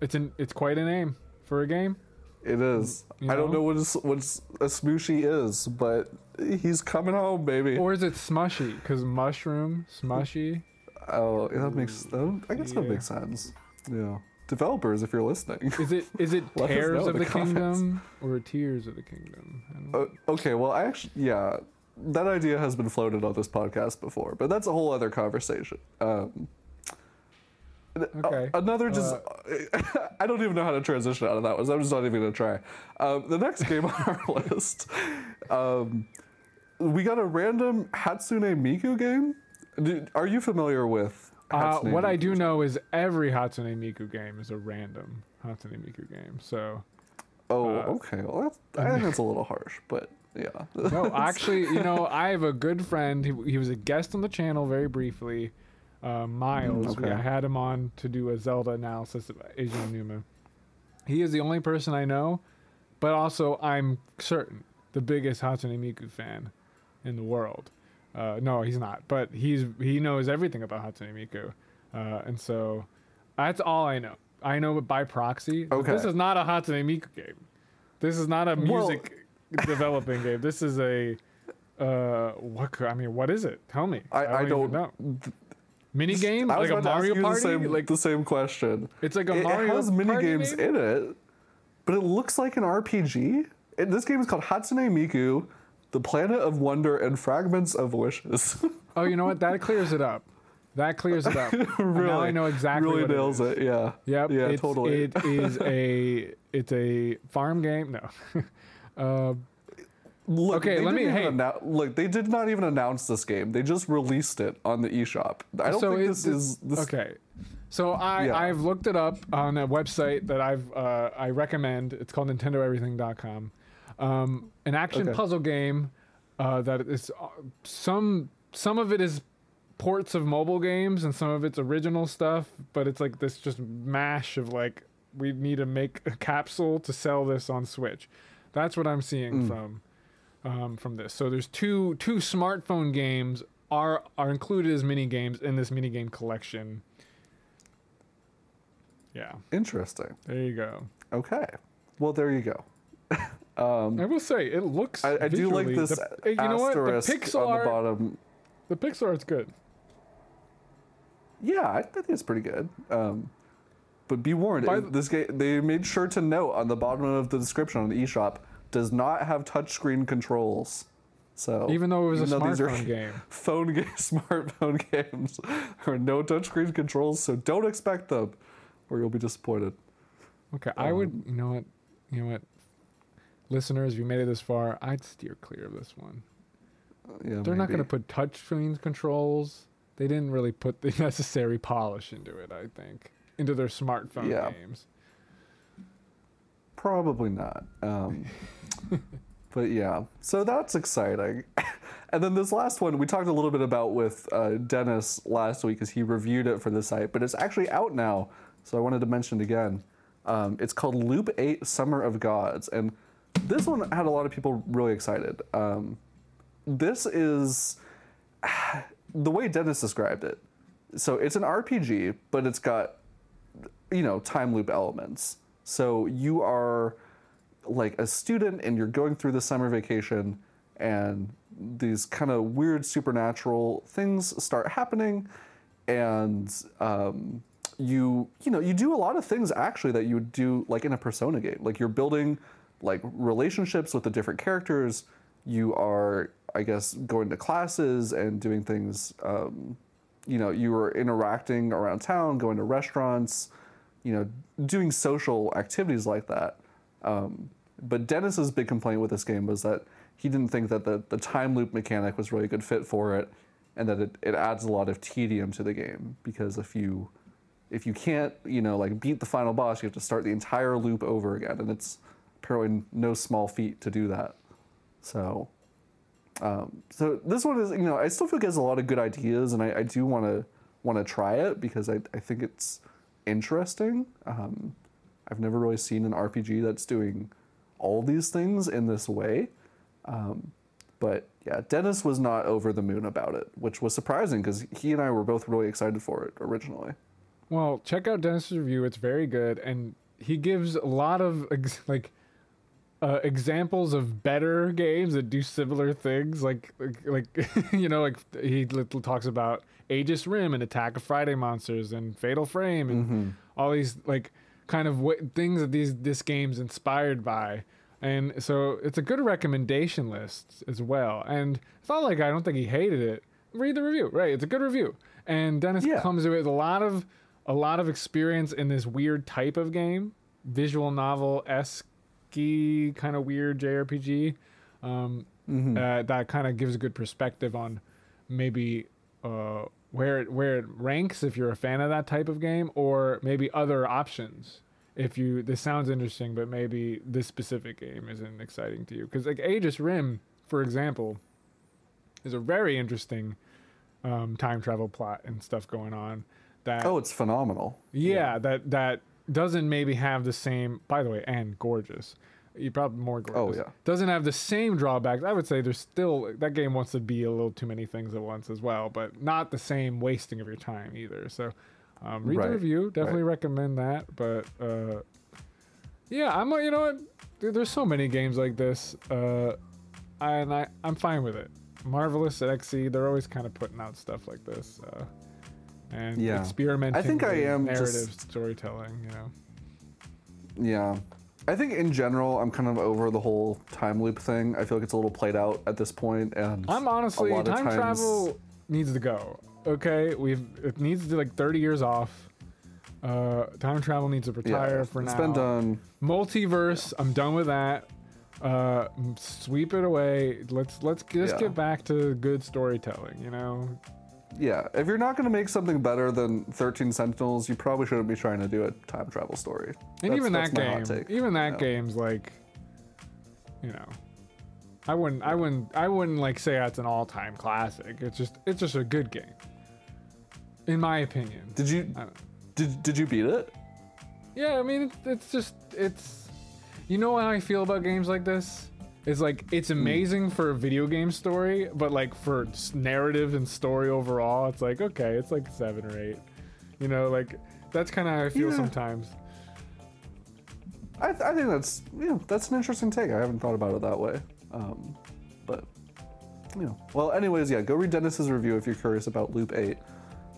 It's an it's quite a name for a game. It is. You know? I don't know what it's, what it's, a Smooshy is, but he's coming home, baby. Or is it Smushy? Because mushroom Smushy. Oh, that makes that, I guess yeah. that makes sense. Yeah. Developers, if you're listening, is it is it Tears of the, the Kingdom or Tears of the Kingdom? I don't uh, okay. Well, I actually yeah, that idea has been floated on this podcast before, but that's a whole other conversation. Um, Okay. Uh, another just uh, I don't even know how to transition out of that one, so I'm just not even gonna try. Um, the next game on our list, um, we got a random Hatsune Miku game. Do, are you familiar with Hatsune uh, what Miku? I do know is every Hatsune Miku game is a random Hatsune Miku game. So oh uh, okay, well that's, I think that's a little harsh, but yeah. No, actually, you know, I have a good friend. He, he was a guest on the channel very briefly. Uh, Miles, mm, okay. we, I had him on to do a Zelda analysis of Eiji Onuma. He is the only person I know, but also I'm certain the biggest Hatsune Miku fan in the world. Uh, no, he's not, but he's he knows everything about Hatsune Miku, uh, and so that's all I know. I know by proxy. Okay. This is not a Hatsune Miku game. This is not a music well, developing game. This is a uh, what? I mean, what is it? Tell me. I, I don't, I don't know. Th- mini game? Like a Mario Party? The same, like the same question. It's like a it, Mario Party. It has mini games in it, but it looks like an R P G. It, this game is called Hatsune Miku: The Planet of Wonder and Fragments of Wishes. Oh, you know what? That clears it up. That clears it up. Really, now I know exactly. Really what nails it, is. it. Yeah. Yep. Yeah. It's, totally. It is a. It's a farm game. No. Uh, Look, okay, let me. Hey, annou- look, they did not even announce this game. They just released it on the eShop. I don't so think this is this okay. So I yeah. I've looked it up on a website that I've uh, I recommend. It's called Nintendo Everything dot com. Um, an action okay. puzzle game uh, that is uh, some some of it is ports of mobile games and some of it's original stuff, but it's like this just mash of like we need to make a capsule to sell this on Switch. That's what I'm seeing mm. from. Um, from this. So there's two two smartphone games are are included as mini games in this mini game collection. Yeah. Interesting. There you go. Okay. Well, there you go. um, I will say it looks. I, I do like this. The, you know what? The pixel art, on the bottom. The pixel art's good. Yeah, I think it's pretty good. Um, but be warned, By it, this game they made sure to note on the bottom of the description on the eShop. Does not have touchscreen controls, so even though it was a smartphone game, phone game, smartphone games, there are no touchscreen controls, so don't expect them, or you'll be disappointed. Okay, um, I would. You know what? You know what? Listeners, if you made it this far, I'd steer clear of this one. Yeah, they're not going to put touchscreen controls. They didn't really put the necessary polish into it. I think into their smartphone yeah. games. Probably not. Um, but yeah, so that's exciting. And then this last one, we talked a little bit about with uh, Dennis last week as he reviewed it for the site, but it's actually out now, so I wanted to mention it again. Um, it's called Loop eight Summer of Gods, and this one had a lot of people really excited. Um, this is the way Dennis described it. So it's an R P G, but it's got, you know, time loop elements. So you are like a student and you're going through the summer vacation and these kind of weird supernatural things start happening and um, you you know you do a lot of things actually that you would do like in a Persona game. Like you're building like relationships with the different characters. You are, I guess, going to classes and doing things. Um, you know, you are interacting around town, going to restaurants, you know, doing social activities like that. Um, but Dennis's big complaint with this game was that he didn't think that the, the time loop mechanic was really a good fit for it, and that it, it adds a lot of tedium to the game, because if you if you can't, you know, like beat the final boss, you have to start the entire loop over again, and it's apparently no small feat to do that. So, um, so this one is, you know, I still feel it has a lot of good ideas, and I, I do want to want to try it, because I, I think it's interesting. Um, I've never really seen an R P G that's doing all these things in this way. Um, but yeah, Dennis was not over the moon about it, which was surprising because he and I were both really excited for it originally. Well, check out Dennis's review. It's very good. And he gives a lot of ex- like uh, examples of better games that do similar things. Like, like, like you know, like he talks about Aegis Rim and Attack of Friday Monsters and Fatal Frame and mm-hmm. all these like kind of w- things that these this game's inspired by, and so it's a good recommendation list as well. And it's not like I don't think he hated it. Read the review, right? It's a good review. And Dennis yeah. comes with a lot of a lot of experience in this weird type of game, visual novel-esque kind of weird J R P G. Um, mm-hmm. uh, that kind of gives a good perspective on maybe. Uh, where it where it ranks if you're a fan of that type of game, or maybe other options if you this sounds interesting but maybe this specific game isn't exciting to you, because like Aegis Rim, for example, is a very interesting um time travel plot and stuff going on that oh it's phenomenal yeah, yeah. that that doesn't maybe have the same, by the way, and gorgeous you probably more gorgeous. Oh yeah. Doesn't have the same drawbacks. I would say there's still that game wants to be a little too many things at once as well, but not the same wasting of your time either. So um, read right. the review. Definitely right. recommend that. But uh, yeah, I'm you know what? Dude, there's so many games like this, uh, and I I'm fine with it. Marvelous at X C, they're always kind of putting out stuff like this. Uh, and yeah. experimenting I think with I am narrative just... storytelling, you know. Yeah. I think in general, I'm kind of over the whole time loop thing. I feel like it's a little played out at this point, and I'm honestly, a lot time of times... travel needs to go. Okay, we've it needs to like thirty years off. Uh, time travel needs to retire yeah, for it's now. It's been done. Multiverse, yeah. I'm done with that. Uh, sweep it away. Let's let's just yeah. get back to good storytelling. You know. Yeah, if you're not going to make something better than thirteen Sentinels, you probably shouldn't be trying to do a time travel story. And that's, even that game, even that yeah. game's like, you know, I wouldn't, I wouldn't, I wouldn't like say that's an all-time classic. It's just, it's just a good game, in my opinion. Did you, did did you beat it? Yeah, I mean, it's, it's just, it's, you know how I feel about games like this. It's like, it's amazing for a video game story, but like for narrative and story overall, it's like, okay, it's like seven or eight. You know, like, that's kind of how I feel yeah. sometimes. I, th I think that's, yeah, that's an interesting take. I haven't thought about it that way. Um, but, you know. Well, anyways, yeah, go read Dennis's review if you're curious about Loop eight.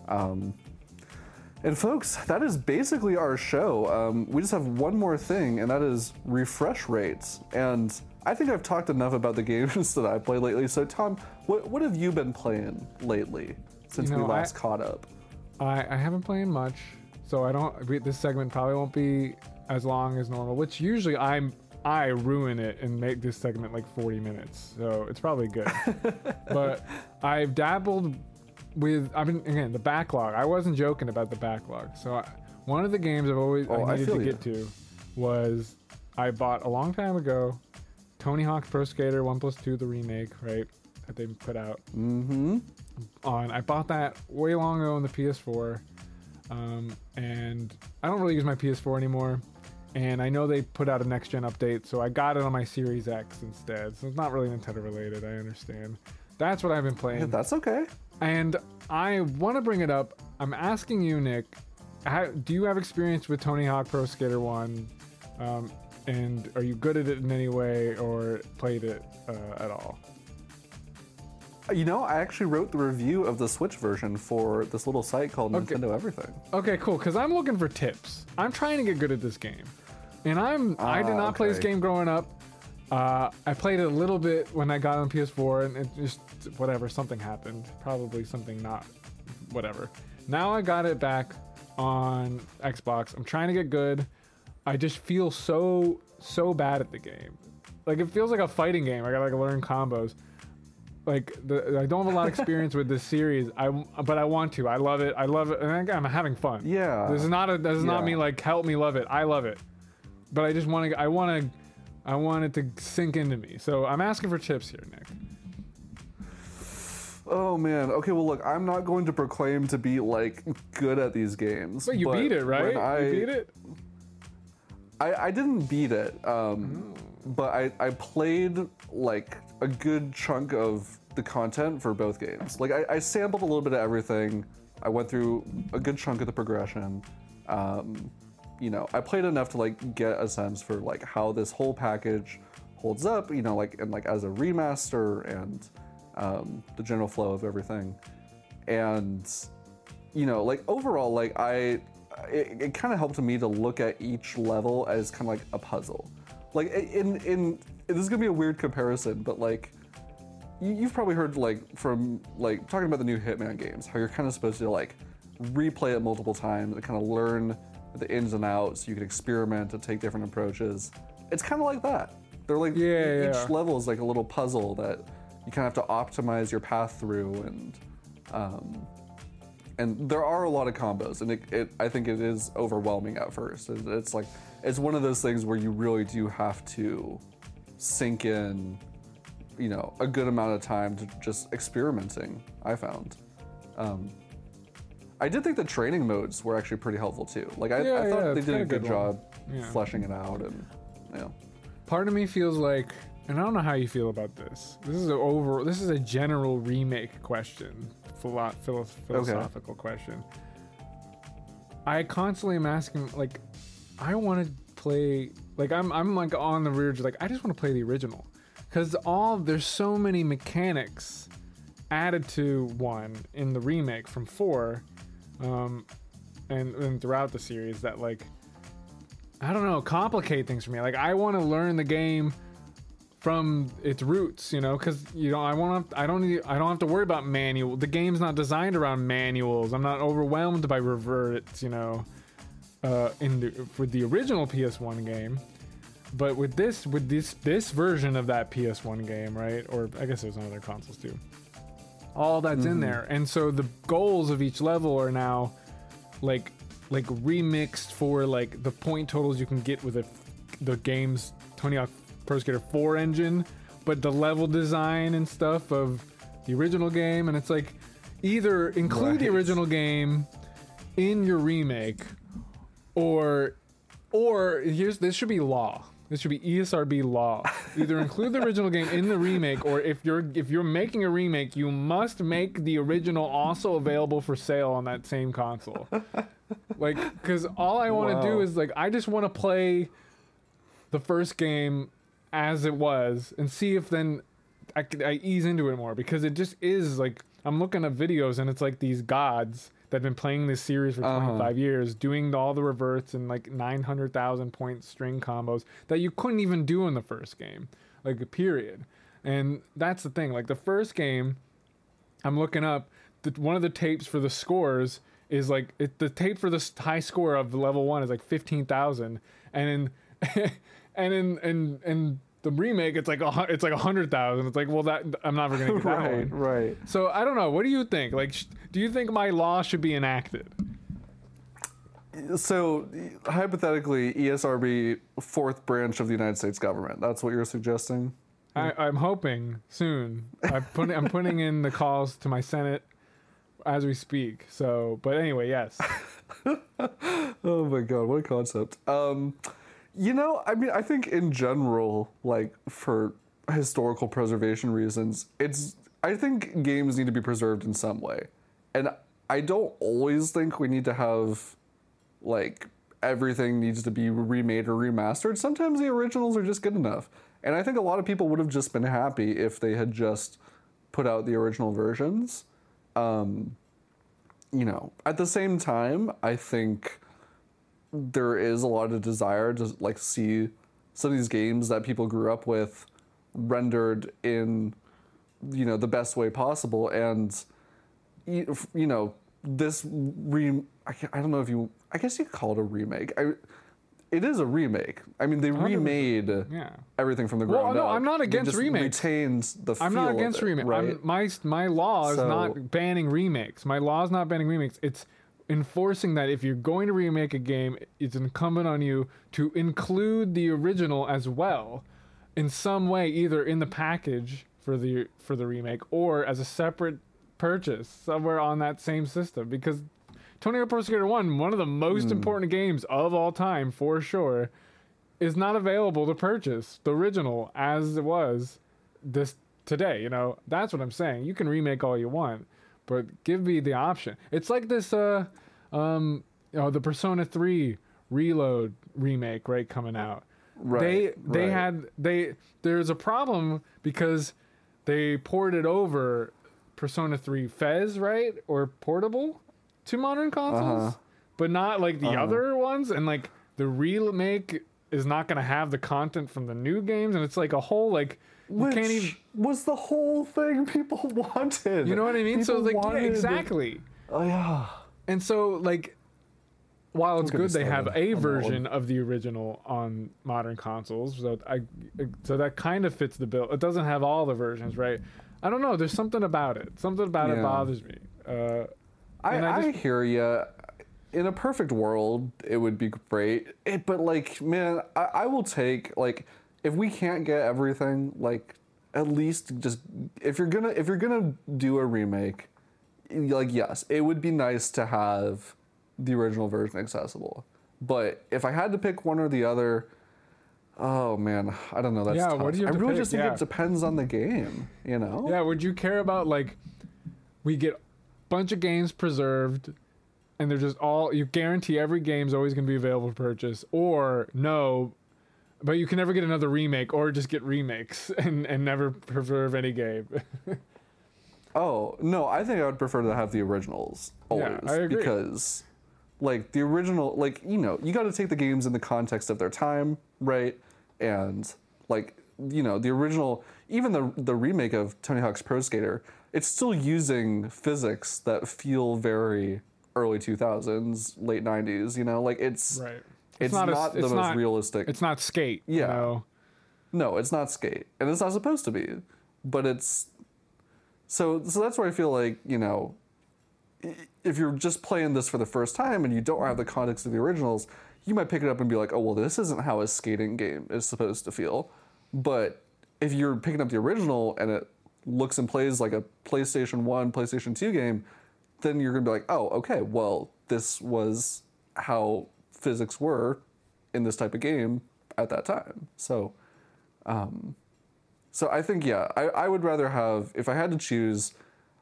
Um, and folks, that is basically our show. Um, we just have one more thing, and that is refresh rates. And I think I've talked enough about the games that I play lately. So, Tom, what what have you been playing lately since you know, we last I, caught up? I, I haven't played much, so I don't. This segment probably won't be as long as normal. Which usually I'm I ruin it and make this segment like forty minutes, so it's probably good. But I've dabbled with. I mean, again, the backlog. I wasn't joking about the backlog. So I, one of the games I've always oh, I needed I to you. get to was I bought a long time ago. Tony Hawk's Pro Skater one plus two, the remake, right, that they put out. Mm-hmm. On, I bought that way long ago on the P S four, um, and I don't really use my P S four anymore, and I know they put out a next-gen update, so I got it on my Series X instead, so it's not really Nintendo-related, I understand. That's what I've been playing. Yeah, that's okay. And I want to bring it up. I'm asking you, Nick, how, do you have experience with Tony Hawk Pro Skater one? Um, And are you good at it in any way or played it uh, at all? You know, I actually wrote the review of the Switch version for this little site called okay. Nintendo Everything. Okay, cool, because I'm looking for tips. I'm trying to get good at this game. And I'm, ah, I did not okay. play this game growing up. Uh, I played it a little bit when I got on P S four and it just, whatever, something happened. Probably something not, whatever. Now I got it back on Xbox. I'm trying to get good. I just feel so, so bad at the game. Like, it feels like a fighting game. I gotta, like, learn combos. Like, the, I don't have a lot of experience with this series, I, but I want to. I love it. I love it. And I'm having fun. Yeah. This is not a, this is yeah. not me, like, help me love it. I love it. But I just want to, I want to, I want it to sink into me. So I'm asking for tips here, Nick. Oh, man. Okay, well, look, I'm not going to proclaim to be, like, good at these games. But you but beat it, right? I, you beat it? I, I didn't beat it, um, but I, I played, like, a good chunk of the content for both games. Like, I, I sampled a little bit of everything. I went through a good chunk of the progression. Um, you know, I played enough to, like, get a sense for, like, how this whole package holds up, you know, like, and, like, as a remaster and um, the general flow of everything. And, you know, like, overall, like, I... It, it kind of helped me to look at each level as kind of like a puzzle. Like, in, in, this is gonna be a weird comparison, but like, you've probably heard like from, like, talking about the new Hitman games, how you're kind of supposed to like replay it multiple times and kind of learn the ins and outs, so you can experiment and take different approaches. It's kind of like that. They're like, yeah, each yeah. level is like a little puzzle that you kind of have to optimize your path through, and, um, And there are a lot of combos, and it, it, I think it is overwhelming at first. It, it's like, it's one of those things where you really do have to sink in, you know, a good amount of time to just experimenting, I found. Um, I did think the training modes were actually pretty helpful too. Like, I, yeah, I thought yeah, they did a good, good job yeah. fleshing it out, and, you know. Part of me feels like, and I don't know how you feel about this. This is an over. This is a general remake question, philo philosophical okay. question. I constantly am asking, like, I want to play. Like, I'm, I'm like on the verge. Like, I just want to play the original, because all there's so many mechanics added to one in the remake from four um, and, and throughout the series that, like, I don't know, complicate things for me. Like, I want to learn the game from its roots, you know, because, you know, I want to, I don't need, I don't have to worry about manual. The game's not designed around manuals. I'm not overwhelmed by reverts, you know, uh, in the, for the original P S one game. But with this, with this, this version of that P S one game, right? Or I guess there's another consoles too. All that's mm-hmm. in there. And so the goals of each level are now like, like remixed for like the point totals you can get with a, the game's Tony Hawk Pro Skater four engine, but the level design and stuff of the original game. And it's like, either include right. the original game in your remake, or, or here's, this should be law. This should be E S R B law. Either include the original game in the remake, or if you're if you're making a remake, you must make the original also available for sale on that same console. Like, because all I want to wow. do is, like, I just want to play the first game as it was and see if then I, I ease into it more, because it just is, like, I'm looking at videos and it's like these gods that have been playing this series for twenty-five uh-huh. years, doing all the reverts and like nine hundred thousand point string combos that you couldn't even do in the first game, like, period. And that's the thing, like, the first game, I'm looking up, the, one of the tapes for the scores is like, it, the tape for the high score of level one is like fifteen thousand. And in, and in, in, in the remake, it's like a, it's like a hundred thousand. It's like, well, that I'm never gonna get that right, one. Right. So I don't know. What do you think? Like, sh- do you think my law should be enacted? So hypothetically, E S R B, fourth branch of the United States government. That's what you're suggesting. I, I'm hoping soon. I put, I'm putting in the calls to my Senate as we speak. So, but anyway, yes. Oh my God, what a concept. Um, You know, I mean, I think in general, like, for historical preservation reasons, it's, I think games need to be preserved in some way. And I don't always think we need to have, like, everything needs to be remade or remastered. Sometimes the originals are just good enough. And I think a lot of people would have just been happy if they had just put out the original versions. Um, you know, at the same time, I think there is a lot of desire to, like, see some of these games that people grew up with rendered in, you know, the best way possible. And, you know, this re I don't know if you, I guess you could call it a remake. I, it is a remake. I mean, they remade yeah. everything from the ground well, no, up. Well, I'm not against remakes. Retains the feel I'm not against remakes. Right? My, my law is so, not banning remakes. My law is not banning remakes. It's enforcing that if you're going to remake a game, it's incumbent on you to include the original as well in some way, either in the package for the for the remake or as a separate purchase somewhere on that same system, because Tony Hawk Pro Skater one, one of the most mm. important games of all time for sure, is not available to purchase the original as it was this today. You know, that's what I'm saying. You can remake all you want, but give me the option. It's like this, uh, um, you know, the Persona three Reload remake, right, coming out. Right. They they right. had they there's a problem because they ported over Persona three Fez, right, or Portable to modern consoles, uh-huh. but not like the uh-huh. other ones. And like the remake is not going to have the content from the new games, and it's like a whole like. Which can't even, was the whole thing people wanted. You know what I mean? People so like wanted, yeah, exactly. Oh yeah. And so like, while it's good they have a version of the original on modern consoles, so I so that kind of fits the bill. It doesn't have all the versions, right? I don't know. There's something about it. Something about yeah. it bothers me. Uh, I, I, just, I hear you. In a perfect world, it would be great. It, but like, man, I, I will take like. If we can't get everything, like, at least just if you're gonna if you're gonna do a remake, like, yes, it would be nice to have the original version accessible. But if I had to pick one or the other, oh man, I don't know. That's yeah. Tough. What do you? Have I to really pick? just think yeah. it depends on the game. You know. Yeah. Would you care about like we get a bunch of games preserved? And they're just all you guarantee every game's always gonna be available for purchase, or no. But you can never get another remake, or just get remakes and, and never preserve any game. Oh, no, I think I would prefer to have the originals always. Yeah, I agree. Because, like, the original, like, you know, you got to take the games in the context of their time, right? And, like, you know, the original, even the the remake of Tony Hawk's Pro Skater, it's still using physics that feel very early two thousands, late nineties, you know? Like, it's right. it's, it's not, not a, the it's most not, realistic. It's not Skate, yeah. you know? No, it's not Skate. And it's not supposed to be. But it's... So, so that's where I feel like, you know, if you're just playing this for the first time and you don't have the context of the originals, you might pick it up and be like, oh, well, this isn't how a skating game is supposed to feel. But if you're picking up the original and it looks and plays like a PlayStation one, PlayStation two game, then you're going to be like, oh, okay, well, this was how physics were in this type of game at that time. So, um... So I think, yeah, I, I would rather have, if I had to choose,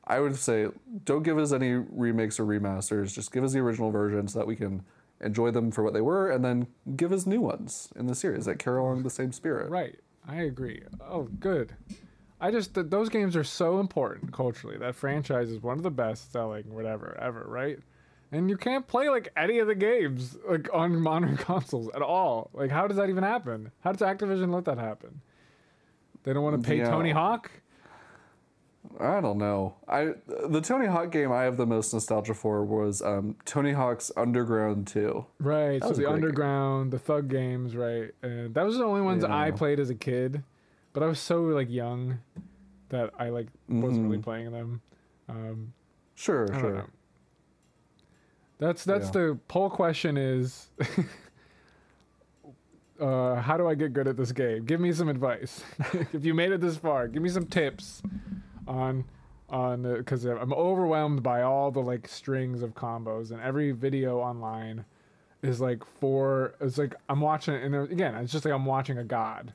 I would say don't give us any remakes or remasters. Just give us the original version so that we can enjoy them for what they were, and then give us new ones in the series that carry along the same spirit. Right. I agree. Oh, good. I just, th- those games are so important culturally. That franchise is one of the best selling whatever ever, right? And you can't play, like, any of the games, like, on modern consoles at all. Like, how does that even happen? How does Activision let that happen? They don't want to pay yeah. Tony Hawk? I don't know. I The Tony Hawk game I have the most nostalgia for was um, Tony Hawk's Underground two. Right, that so the Underground, game. the Thug games, right? And that was the only ones yeah. I played as a kid. But I was so, like, young that I, like, wasn't mm-hmm. really playing them. Um, sure, sure. Know. That's, that's yeah. the poll question is... Uh, how do I get good at this game? Give me some advice. If you made it this far, give me some tips on on because I'm overwhelmed by all the like strings of combos, and every video online is like four. It's like I'm watching, and there, again, it's just like I'm watching a god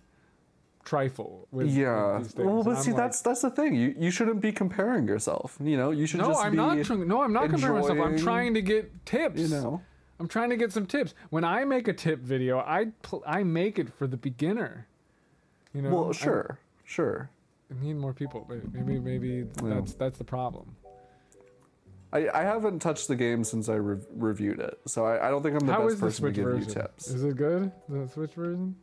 trifle with yeah. With these things. Well, but see, like, that's that's the thing. You you shouldn't be comparing yourself. You know, you should. No, just I'm be not. Tr- no, I'm not comparing myself. I'm trying to get tips. You know. I'm trying to get some tips. When I make a tip video, I pl- I make it for the beginner. You know. Well, sure, I, sure. I need more people. Maybe maybe yeah. that's that's the problem. I, I haven't touched the game since I re- reviewed it, so I, I don't think I'm the How best person the to give version? you tips. Is it good? The Switch version?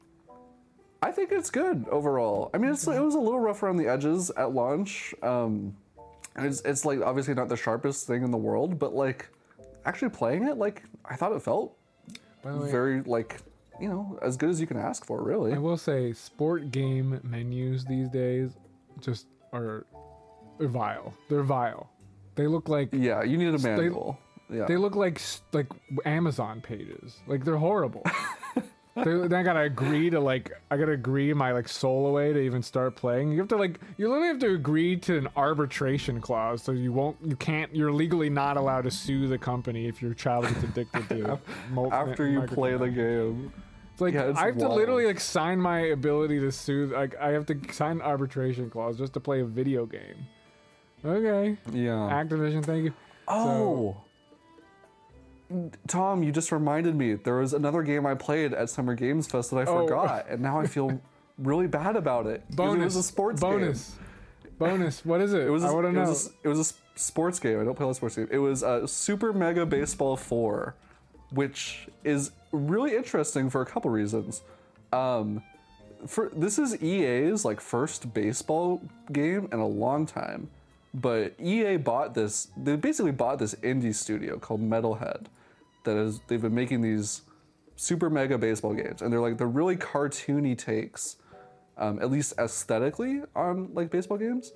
I think it's good overall. I mean, it's it was a little rough around the edges at launch. Um, it's it's like obviously not the sharpest thing in the world, but like. Actually playing it, like, I thought it felt way, very, like, you know, as good as you can ask for, really. I will say, sport game menus these days just are they're vile. They're vile. They look like... Yeah, you need a manual. They, yeah. they look like like Amazon pages. Like, they're horrible. Then I gotta agree to, like, I gotta agree my, like, soul away to even start playing. You have to, like, you literally have to agree to an arbitration clause, so you won't, you can't, you're legally not allowed to sue the company if your child gets addicted to mul- After you play the game. It's like, yeah, it's I have wild. to literally, like, sign my ability to sue, like, I have to sign an arbitration clause just to play a video game. Okay. Yeah. Activision, thank you. Oh! So, Tom, you just reminded me there was another game I played at Summer Games Fest that I oh. forgot, and now I feel really bad about it. Bonus. It was a sports Bonus. game. Bonus. Bonus. What is it? It was a, I want to know. Was a, it was a sports game. I don't play a sports game. It was uh, Super Mega Baseball four, which is really interesting for a couple reasons. Um, for, this is E A's like first baseball game in a long time. But E A bought this, they basically bought this indie studio called Metalhead that is, they've been making these super mega baseball games. And they're like, they're really cartoony takes, um, at least aesthetically, on like baseball games.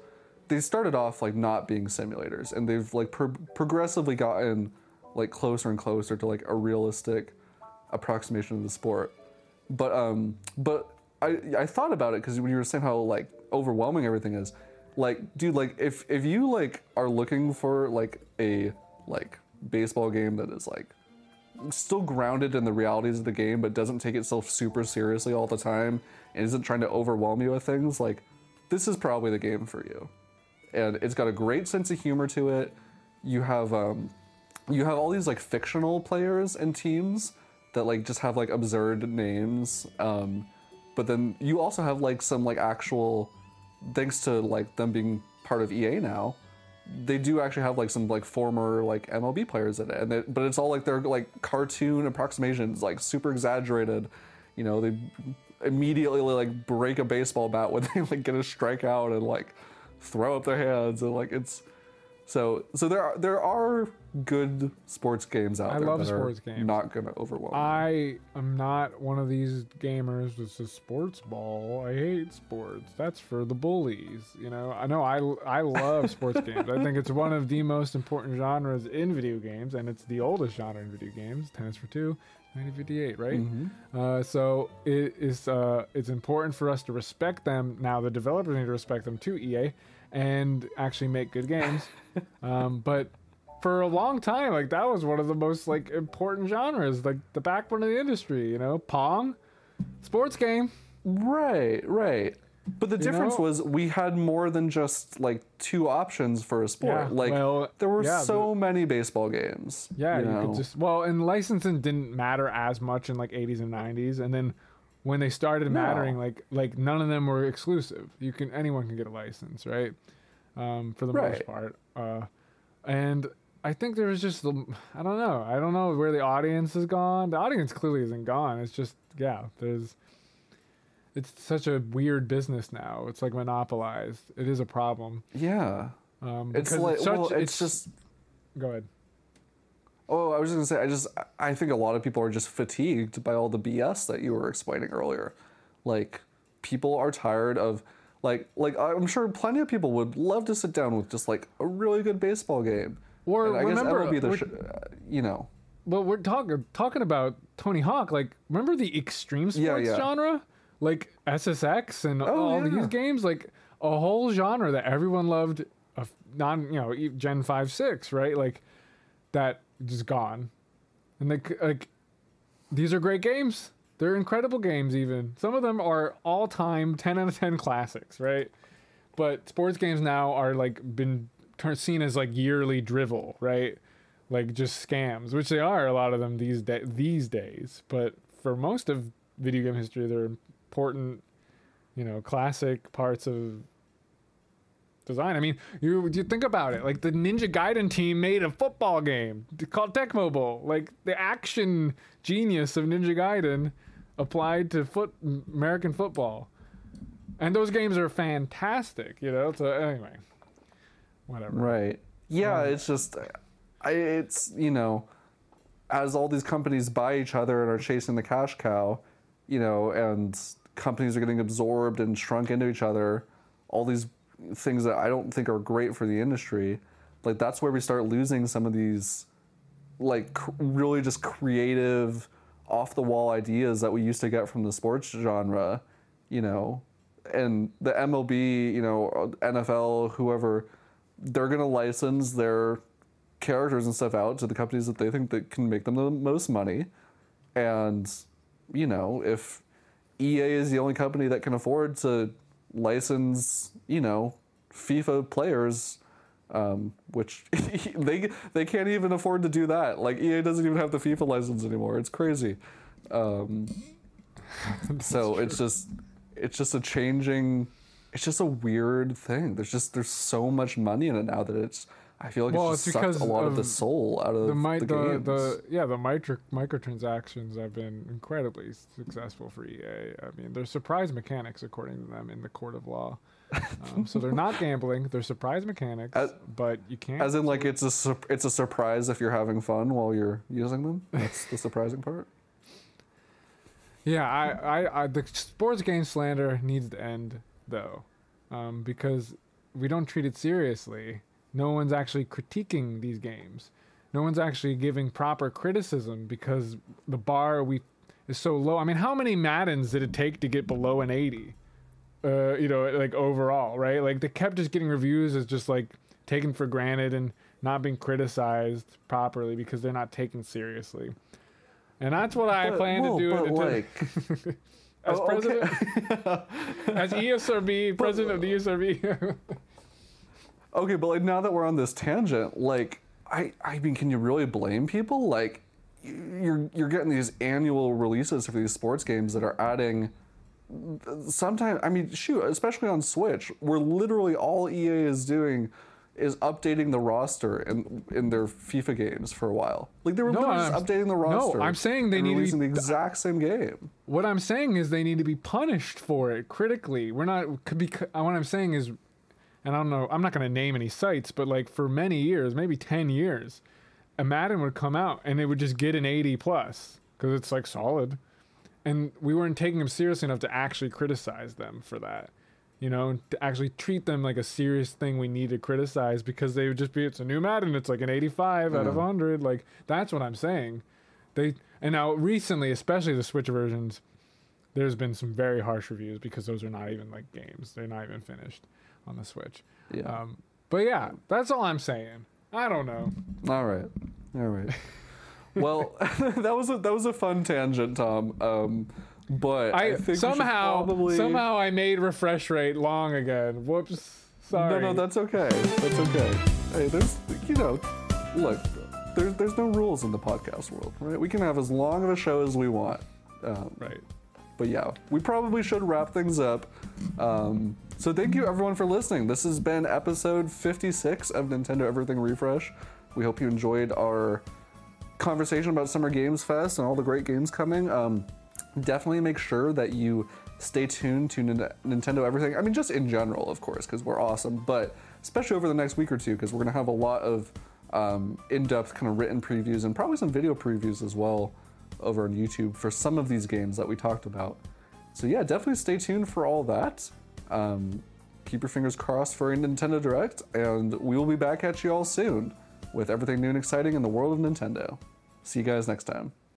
They started off like not being simulators, and they've like pro- progressively gotten like closer and closer to like a realistic approximation of the sport. But, um, but I, I thought about it because when you were saying how like overwhelming everything is, like, dude, like, if, if you, like, are looking for, like, a, like, baseball game that is, like, still grounded in the realities of the game but doesn't take itself super seriously all the time and isn't trying to overwhelm you with things, like, this is probably the game for you. And it's got a great sense of humor to it. You have, um, you have all these, like, fictional players and teams that, like, just have, like, absurd names. Um, but then you also have, like, some, like, actual... Thanks to like them being part of E A now, they do actually have like some like former like M L B players in it, and they, but it's all like they're like cartoon approximations, like super exaggerated. You know, they immediately like break a baseball bat when they like get a strikeout and like throw up their hands, and like it's so so there are there are good sports games out I there. I love that sports are games. Not gonna overwhelm. I me. am not one of these gamers that's a sports ball. I hate sports. That's for the bullies. You know. I know. I I love sports games. I think it's one of the most important genres in video games, and it's the oldest genre in video games. Tennis for Two. nineteen fifty-eight, right? Mm-hmm. Uh, so it is. Uh, it's important for us to respect them. Now the developers need to respect them too, E A, and actually make good games. um, but for a long time, like that was one of the most like important genres, like the backbone of the industry. You know, Pong, sports game. Right, right. But the you difference know? was we had more than just like two options for a sport. Yeah, like well, there were yeah, so but, many baseball games. Yeah, you, you could just well, and licensing didn't matter as much in like eighties and nineties, and then when they started mattering, no. like like none of them were exclusive. You can anyone can get a license, right? Um, for the right. most part, uh, and I think there was just I don't know, I don't know where the audience has gone. The audience clearly isn't gone. It's just yeah, there's. It's such a weird business now. It's like monopolized. It is a problem. Yeah. Um, it's like, it's such, well, it's, it's just... Go ahead. Oh, I was just going to say, I just, I think a lot of people are just fatigued by all the B S that you were explaining earlier. Like, people are tired of, like, like I'm sure plenty of people would love to sit down with just, like, a really good baseball game. Or and I remember... guess that would be the, sh- you know. But we're talk- talking about Tony Hawk. Like, remember the extreme sports yeah, yeah. genre? Like S S X and oh, all yeah. these games, like a whole genre that everyone loved, a non you know Gen five six right, like that just gone, and like like these are great games. They're incredible games. Even some of them are all time ten out of ten classics, right? But sports games now are like been turned seen as like yearly drivel, right? Like just scams, which they are a lot of them these da- these days. But for most of video game history, they're important, you know, classic parts of design. I mean, you you think about it, like the Ninja Gaiden team made a football game called Tecmo Bowl. Like the action genius of Ninja Gaiden applied to foot American football, and those games are fantastic, you know. So anyway, whatever. Right? Yeah. Um, it's just, I it's you know, as all these companies buy each other and are chasing the cash cow, you know, and companies are getting absorbed and shrunk into each other, all these things that I don't think are great for the industry. Like, that's where we start losing some of these, like, cr- really just creative, off-the-wall ideas that we used to get from the sports genre, you know. And the M L B, you know, N F L, whoever, they're going to license their characters and stuff out to the companies that they think that can make them the most money. And... you know, if E A is the only company that can afford to license, you know, FIFA players, um, which they they can't even afford to do that. Like, E A doesn't even have the FIFA license anymore. It's crazy. Um, so true. it's just it's just a changing, it's just a weird thing. There's just there's so much money in it now that it's. I feel like well, it's just it's sucked a lot of, of the soul out of the, mi- the, the games. The, yeah, the mitri- microtransactions have been incredibly successful for E A. I mean, they're surprise mechanics, according to them, in the court of law. Um, so they're not gambling. They're surprise mechanics, as, but you can't... As in, like, it's a su- it's a surprise if you're having fun while you're using them? That's the surprising part? Yeah, I, I, I, the sports game slander needs to end, though, um, because we don't treat it seriously. No one's actually critiquing these games. No one's actually giving proper criticism because the bar we is so low. I mean, how many Maddens did it take to get below an eighty? Uh, you know, like overall, right? Like they kept just getting reviews as just like taken for granted and not being criticized properly because they're not taken seriously. And that's what I but, plan whoa, to do. But like... t- as oh, president, okay. as E S R B, president of the E S R B. Okay, but like now that we're on this tangent, like I, I mean, can you really blame people? Like, you're you're getting these annual releases of these sports games that are adding. Sometimes, I mean, shoot, especially on Switch, where literally all E A is doing is updating the roster in in their FIFA games for a while. Like they were no, just I'm, updating the roster. No, I'm saying they need to be the exact same game. What I'm saying is they need to be punished for it critically. We're not could be. What I'm saying is, and I don't know. I'm not going to name any sites, but like for many years, maybe ten years, a Madden would come out and it would just get an eighty plus because it's like solid, and we weren't taking them seriously enough to actually criticize them for that. You know, to actually treat them like a serious thing we need to criticize, because they would just be, it's a new Madden, it's like an eighty-five mm. out of one hundred. Like, that's what I'm saying. They And now, recently, especially the Switch versions, there's been some very harsh reviews because those are not even, like, games. They're not even finished on the Switch. Yeah. Um, but, yeah, that's all I'm saying. I don't know. All right. All right. Well, that was a, that was a fun tangent, Tom. Um... But I, I think somehow, probably... somehow I made refresh rate long again. Whoops. Sorry. No, no, that's okay. That's okay. Hey, there's, you know, look, there's, there's no rules in the podcast world, right? We can have as long of a show as we want. Um, right. But yeah, we probably should wrap things up. Um, so thank you everyone for listening. This has been episode fifty-six of Nintendo Everything Refresh. We hope you enjoyed our conversation about Summer Games Fest and all the great games coming. Um, Definitely make sure that you stay tuned to N- Nintendo Everything. I mean, just in general, of course, because we're awesome, but especially over the next week or two, because we're going to have a lot of um, in-depth kind of written previews and probably some video previews as well over on YouTube for some of these games that we talked about. So yeah, definitely stay tuned for all that. Um, keep your fingers crossed for a Nintendo Direct, and we will be back at you all soon with everything new and exciting in the world of Nintendo. See you guys next time.